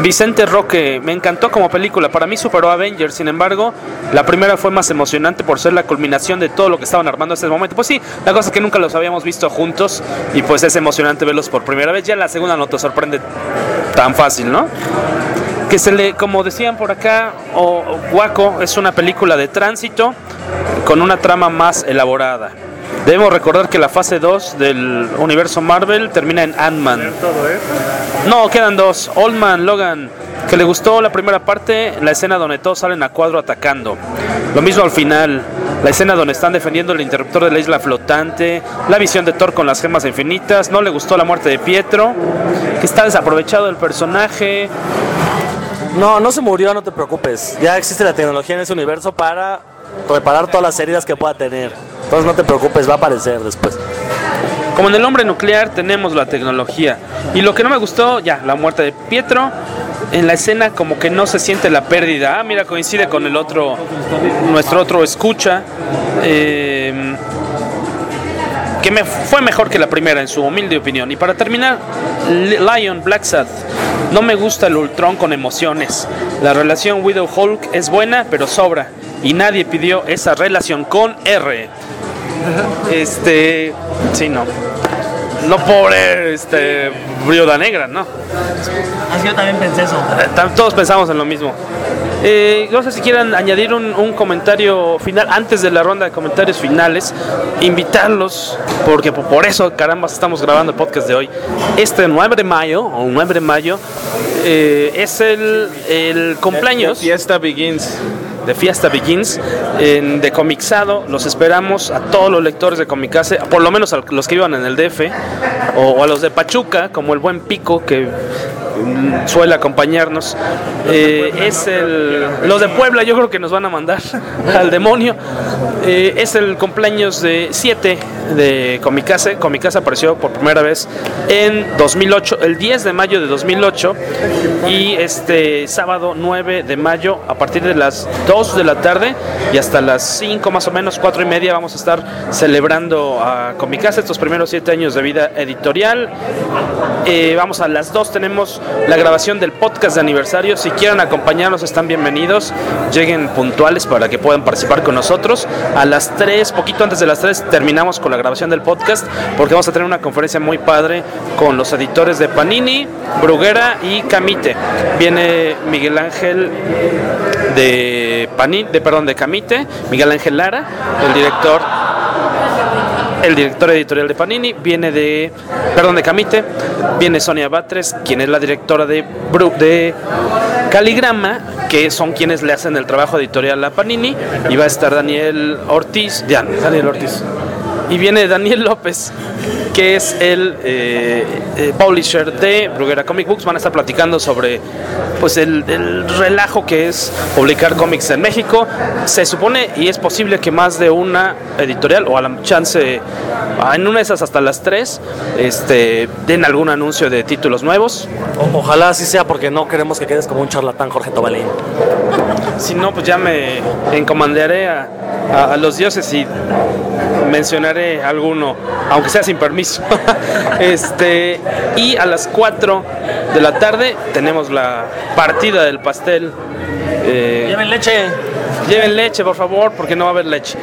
Vicente Roque: me encantó como película, para mí superó a Avengers, sin embargo la primera fue más emocionante por ser la culminación de todo lo que estaban armando hasta ese momento. Pues sí, la cosa es que nunca los habíamos visto juntos y pues es emocionante verlos por primera vez. Ya la segunda no te sorprende tan fácil, ¿no? Que se le, como decían por acá, o Guaco, es una película de tránsito con una trama más elaborada. Debemos recordar que la fase 2 del universo Marvel termina en Ant-Man. No, quedan dos. Old Man Logan, que le gustó la primera parte, la escena donde todos salen a cuadro atacando. Lo mismo al final, la escena donde están defendiendo el interruptor de la isla flotante, la visión de Thor con las gemas infinitas. No le gustó la muerte de Pietro, que está desaprovechado el personaje. No se murió, no te preocupes. Ya existe la tecnología en ese universo para reparar todas las heridas que pueda tener. Entonces no te preocupes, va a aparecer después. Como en el hombre nuclear tenemos la tecnología. Y lo que no me gustó, ya, la muerte de Pietro. En la escena como que no se siente la pérdida. Ah, mira, coincide con el otro, nuestro otro escucha. Que fue mejor que la primera, en su humilde opinión. Y para terminar, Lion Blacksad: no me gusta el Ultron con emociones. La relación Widow-Hulk es buena, pero sobra. Y nadie pidió esa relación con R. Sí, no. No, pobre, Viuda Negra, ¿no? Así yo también pensé eso. Todos pensamos en lo mismo. No sé si quieran añadir un comentario final antes de la ronda de comentarios finales. Invitarlos, porque por eso, caramba, estamos grabando el podcast de hoy. Este 9 de mayo, es el cumpleaños. The Fiesta Begins de Comixado. Los esperamos a todos los lectores de Comikaze, por lo menos a los que vivan en el DF o a los de Pachuca, como el buen Pico, que suele acompañarnos, es el... Los de Puebla yo creo que nos van a mandar al demonio. Es el cumpleaños de 7 de Comikaze. Comikaze apareció por primera vez en 2008, el 10 de mayo de 2008, y este sábado 9 de mayo a partir de las 2 de la tarde y hasta las 5 más o menos, 4 y media, vamos a estar celebrando a Comikaze estos primeros 7 años de vida editorial. Vamos a las 2, tenemos la grabación del podcast de aniversario. Si quieren acompañarnos están bienvenidos, lleguen puntuales para que puedan participar con nosotros. A las 3, poquito antes de las 3, terminamos con la grabación del podcast porque vamos a tener una conferencia muy padre con los editores de Panini, Bruguera y Camite. Viene Miguel Ángel de Camite, Miguel Ángel Lara, el director editorial de Panini, de Camite, viene Sonia Batres, quien es la directora de Caligrama, que son quienes le hacen el trabajo editorial a Panini, y va a estar Daniel Ortiz, y viene Daniel López, que es el publisher de Bruguera Comic Books. Van a estar platicando sobre pues el relajo que es publicar cómics en México. Se supone, y es posible, que más de una editorial, o a la chance en una de esas hasta las 3, den algún anuncio de títulos nuevos. Ojalá así sea, porque no queremos que quedes como un charlatán, Jorge Tobalín. Si no, pues ya me encomandaré a los dioses y mencionaré alguno, aunque sea sin permiso. Y a las 4 de la tarde tenemos la partida del pastel. Lleven leche, por favor, porque no va a haber leche.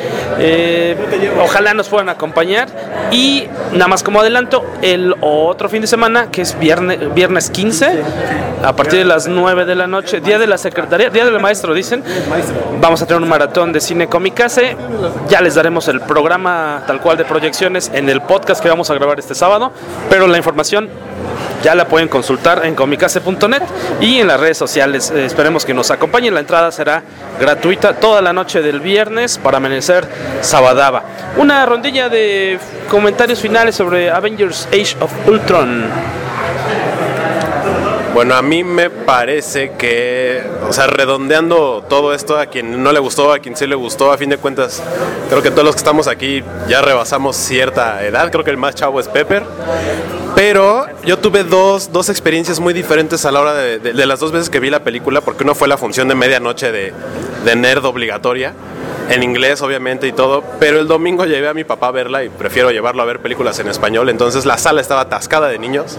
Ojalá nos puedan acompañar. Y nada más como adelanto, el otro fin de semana, que es viernes 15, a partir de las 9 de la noche, día de la secretaría, día del maestro, dicen, vamos a tener un maratón de cine Comikaze. Ya les daremos el programa tal cual de proyecciones en el podcast que vamos a grabar este sábado, pero la información ya la pueden consultar en comikaze.net y en las redes sociales. Esperemos que nos acompañen. La entrada será gratuita toda la noche del viernes para amanecer sabadaba. Una rondilla de comentarios finales sobre Avengers Age of Ultron. Bueno, a mí me parece que, redondeando todo esto, a quien no le gustó, a quien sí le gustó, a fin de cuentas, creo que todos los que estamos aquí ya rebasamos cierta edad. Creo que el más chavo es Pepper. Pero yo tuve dos experiencias muy diferentes a la hora de las dos veces que vi la película, porque uno fue la función de medianoche de nerd obligatoria, en inglés obviamente y todo, pero el domingo llevé a mi papá a verla y prefiero llevarlo a ver películas en español, entonces la sala estaba atascada de niños.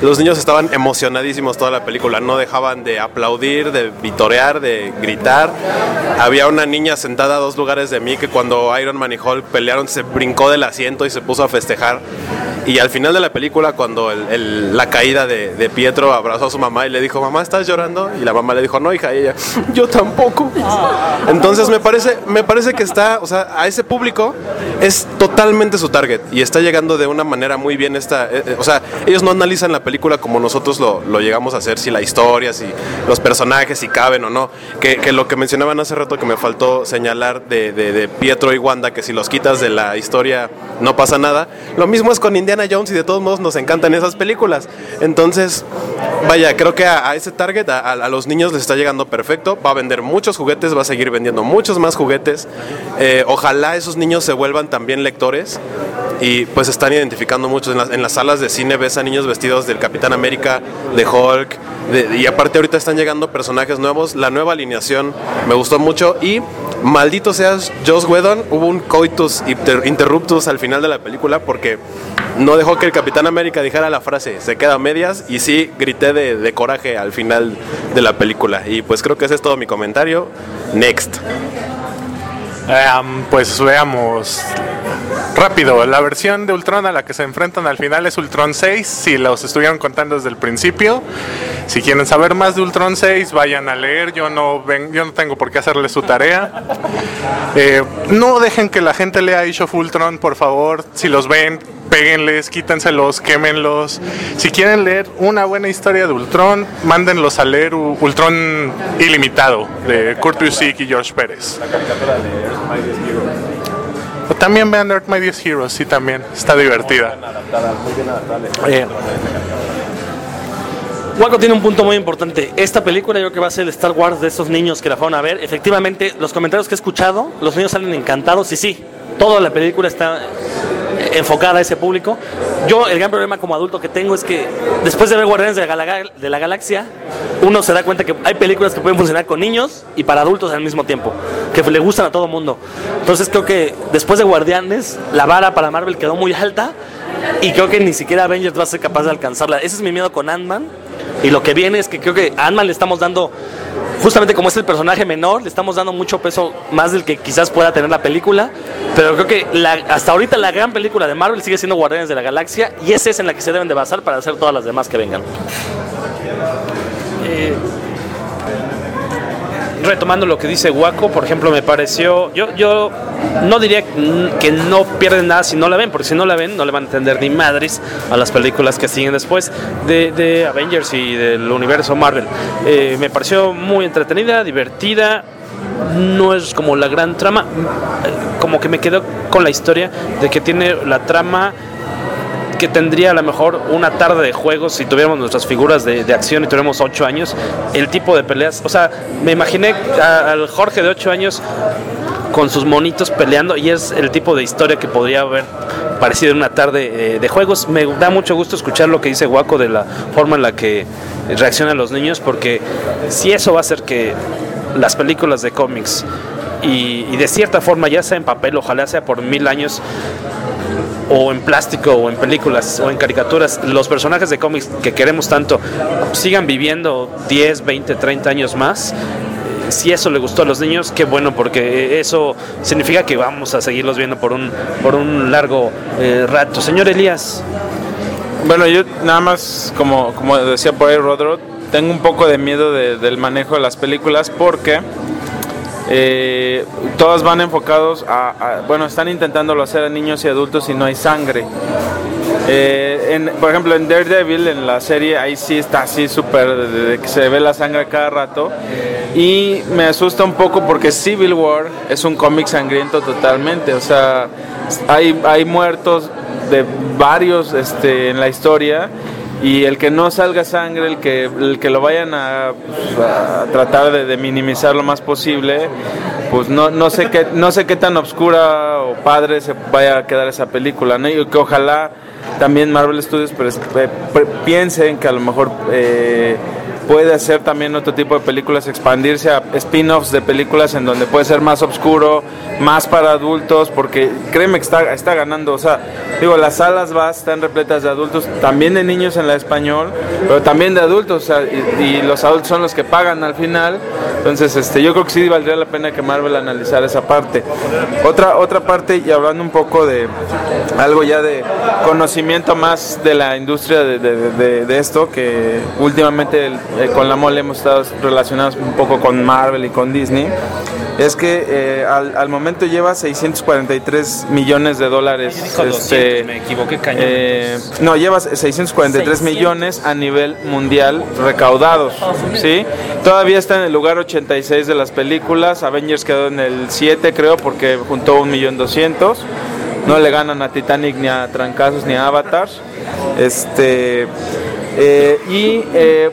Los niños estaban emocionadísimos toda la película, no dejaban de aplaudir, de vitorear, de gritar. Había una niña sentada a 2 lugares de mí que cuando Iron Man y Hulk pelearon se brincó del asiento y se puso a festejar. Y al final de la película, cuando la caída de Pietro, abrazó a su mamá y le dijo: mamá, ¿estás llorando? Y la mamá le dijo: no, hija. Y ella: yo tampoco. Entonces me parece que está, a ese público es totalmente su target y está llegando de una manera muy bien. Ellos no analizan la película como nosotros lo llegamos a hacer, si la historia, si los personajes, si caben o no. Que lo que mencionaban hace rato que me faltó señalar de Pietro y Wanda, que si los quitas de la historia no pasa nada. Lo mismo es con Indiana Jones, y de todos modos nos encantan esas películas. Entonces, vaya, creo que a ese target, a los niños les está llegando perfecto. Va a vender muchos juguetes, va a seguir vendiendo muchos más juguetes. Ojalá esos niños se vuelvan también lectores, y pues están identificando muchos. En las salas de cine ves a niños vestidos del Capitán América, de Hulk, y aparte ahorita están llegando personajes nuevos. La nueva alineación me gustó mucho, y maldito seas Joss Whedon, hubo un coitus interruptus al final de la película porque no dejó que el Capitán América dijera la frase "se queda a medias", y sí grité de coraje al final de la película. Y pues creo que ese es todo mi comentario. Next. Pues veamos rápido, la versión de Ultron a la que se enfrentan al final es Ultron 6, si los estuvieron contando desde el principio. Si quieren saber más de Ultron 6, vayan a leer, yo no tengo por qué hacerles su tarea. No dejen que la gente lea Age of Ultron, por favor. Si los ven, péguenles, quítenselos, quémenlos. Si quieren leer una buena historia de Ultron, mándenlos a leer Ultron Ilimitado de Kurt Busiek y George Pérez. La caricatura de Earth Mightiest Heroes. O también vean Earth Mightiest Heroes, sí, también está divertida. Muy bien adaptada. Guaco tiene un punto muy importante. Esta película yo creo que va a ser el Star Wars de esos niños que la fueron a ver. Efectivamente, los comentarios que he escuchado, los niños salen encantados y sí, toda la película está enfocada a ese público. Yo, el gran problema como adulto que tengo es que después de ver Guardianes de la Galaxia, uno se da cuenta que hay películas que pueden funcionar con niños y para adultos al mismo tiempo, que le gustan a todo mundo. Entonces creo que después de Guardianes, la vara para Marvel quedó muy alta y creo que ni siquiera Avengers va a ser capaz de alcanzarla. Ese es mi miedo con Ant-Man, y lo que viene es que creo que a Ant-Man le estamos dando, justamente como es el personaje menor, le estamos dando mucho peso, más del que quizás pueda tener la película. Pero creo que hasta ahorita la gran película de Marvel sigue siendo Guardianes de la Galaxia, y esa es en la que se deben de basar para hacer todas las demás que vengan. Retomando lo que dice Guaco, por ejemplo, me pareció, yo no diría que no pierden nada si no la ven, porque si no la ven no le van a entender ni madres a las películas que siguen después de Avengers y del universo Marvel. Me pareció muy entretenida, divertida. No es como la gran trama, como que me quedo con la historia de que tiene la trama que tendría a lo mejor una tarde de juegos si tuviéramos nuestras figuras de acción y tuviéramos 8 años, el tipo de peleas. O sea, me imaginé al Jorge de 8 años con sus monitos peleando, y es el tipo de historia que podría haber parecido en una tarde de juegos. Me da mucho gusto escuchar lo que dice Guaco de la forma en la que reaccionan los niños, porque si eso va a hacer que las películas de cómics y de cierta forma, ya sea en papel, ojalá sea por 1000 años, o en plástico, o en películas, o en caricaturas, los personajes de cómics que queremos tanto sigan viviendo 10, 20, 30 años más. Si eso le gustó a los niños, qué bueno, porque eso significa que vamos a seguirlos viendo por un largo rato. Señor Elías. Bueno, yo nada más, como decía por ahí Rodro, tengo un poco de miedo del manejo de las películas, porque todas van enfocados bueno, están intentándolo hacer a niños y adultos y no hay sangre. Por ejemplo, en Daredevil, en la serie, ahí sí está así súper, de que se ve la sangre cada rato, y me asusta un poco porque Civil War es un cómic sangriento totalmente. O sea, hay muertos de varios en la historia, y el que no salga sangre, el que lo vayan a tratar de minimizar lo más posible, pues no sé qué tan obscura o padre se vaya a quedar esa película, ¿no? Y que ojalá también Marvel Studios piensen que a lo mejor puede hacer también otro tipo de películas, expandirse a spin-offs de películas en donde puede ser más oscuro, más para adultos, porque créeme que está ganando. O sea, digo, las salas están repletas de adultos, también de niños en la español, pero también de adultos, o sea, y los adultos son los que pagan al final. Entonces, yo creo que sí valdría la pena que Marvel analizara esa parte. Otra parte, y hablando un poco de algo ya de conocimiento más de la industria de esto, que últimamente con la mole hemos estado relacionados un poco con Marvel y con Disney, es que al momento lleva 643 millones de dólares. Yo dijo 200, me equivoqué, cañón. No, lleva 643 millones a nivel mundial recaudados, ¿sí? Todavía está en el lugar 86 de las películas. Avengers quedó en el 7, creo, porque juntó 1.200.000. No le ganan a Titanic, ni a Trancazos, ni a Avatar.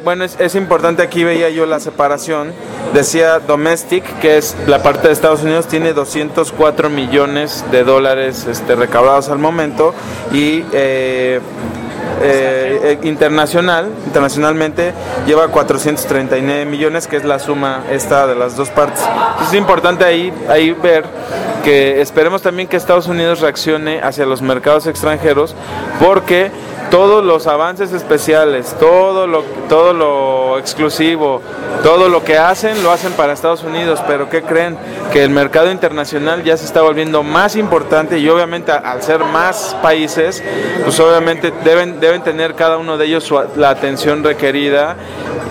Bueno, es importante. Aquí veía yo la separación. Decía Domestic, que es la parte de Estados Unidos, tiene 204 millones de dólares recaudados al momento, y internacionalmente lleva 439 millones, que es la suma esta de las dos partes. Entonces, es importante ahí ver que esperemos también que Estados Unidos reaccione hacia los mercados extranjeros, porque todos los avances especiales, todo lo exclusivo, todo lo que hacen, lo hacen para Estados Unidos. Pero ¿qué creen? Que el mercado internacional ya se está volviendo más importante, y obviamente al ser más países, pues obviamente deben tener cada uno de ellos la atención requerida,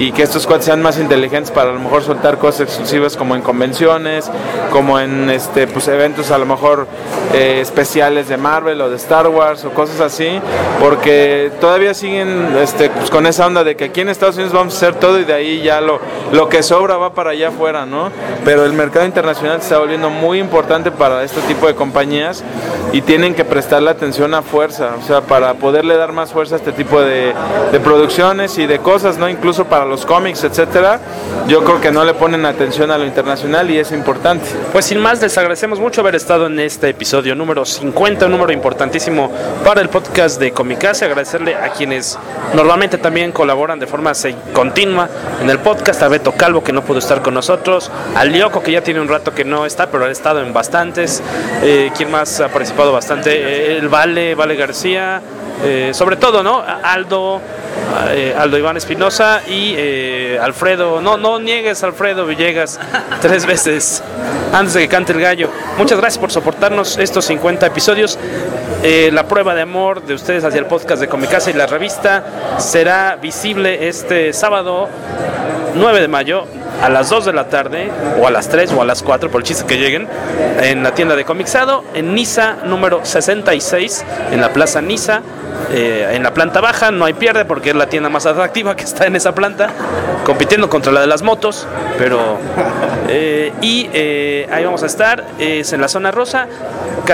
y que estos cuates sean más inteligentes para a lo mejor soltar cosas exclusivas, como en convenciones, como en pues eventos a lo mejor especiales de Marvel o de Star Wars o cosas así, porque todavía siguen pues, con esa onda de que aquí en Estados Unidos vamos a hacer todo y de ahí ya lo que sobra va para allá afuera, ¿no? Pero el mercado internacional se está volviendo muy importante para este tipo de compañías y tienen que prestarle atención a fuerza, o sea, para poderle dar más fuerza a este tipo de producciones y de cosas, ¿no? Incluso para los cómics, etcétera. Yo creo que no le ponen atención a lo internacional y es importante. Pues sin más, les agradecemos mucho haber estado en este episodio número 50, un número importantísimo para el podcast de Comikaze. Agradecerle a quienes normalmente también colaboran de forma continua en el podcast, a Beto Calvo, que no pudo estar con nosotros, al Lioco, que ya tiene un rato que no está, pero ha estado en bastantes, ¿quién más ha participado bastante? El Vale García, sobre todo, ¿no? Aldo Iván Espinosa y Alfredo, no niegues, Alfredo Villegas, 3 veces antes de que cante el gallo. Muchas gracias por soportarnos estos 50 episodios. La prueba de amor de ustedes hacia el podcast de Comikaze y la revista será visible este sábado 9 de mayo a las 2 de la tarde, o a las 3 o a las 4, por el chiste que lleguen, en la tienda de Comixado, en Niza número 66, en la Plaza Niza, en la planta baja. No hay pierde porque es la tienda más atractiva que está en esa planta, compitiendo contra la de las motos, pero ahí vamos a estar. Es en la zona rosa,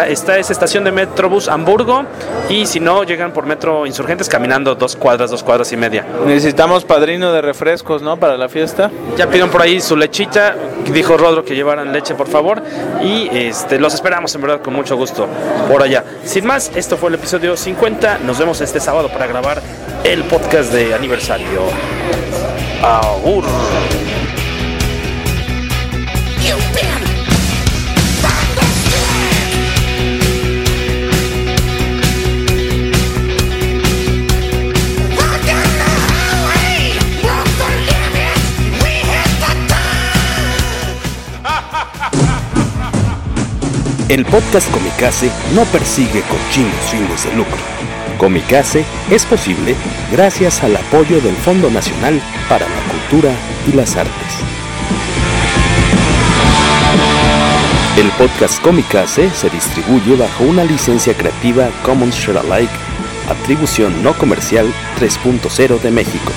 está esa estación de Metrobús Hamburgo, y si no, llegan por Metro Insurgentes caminando 2 cuadras y media. Necesitamos padrino de refrescos, ¿no? Para la fiesta. Ya pidieron por ahí su lechita, dijo Rodro que llevaran leche, por favor, y los esperamos en verdad con mucho gusto por allá. Sin más, esto fue el episodio 50, nos vemos este sábado para grabar el podcast de aniversario. ¡Agur! El podcast Comikaze no persigue cochinos fines de lucro. Comikaze es posible gracias al apoyo del Fondo Nacional para la Cultura y las Artes. El podcast Comikaze se distribuye bajo una licencia creativa Commons Share Alike, atribución no comercial 3.0 de México.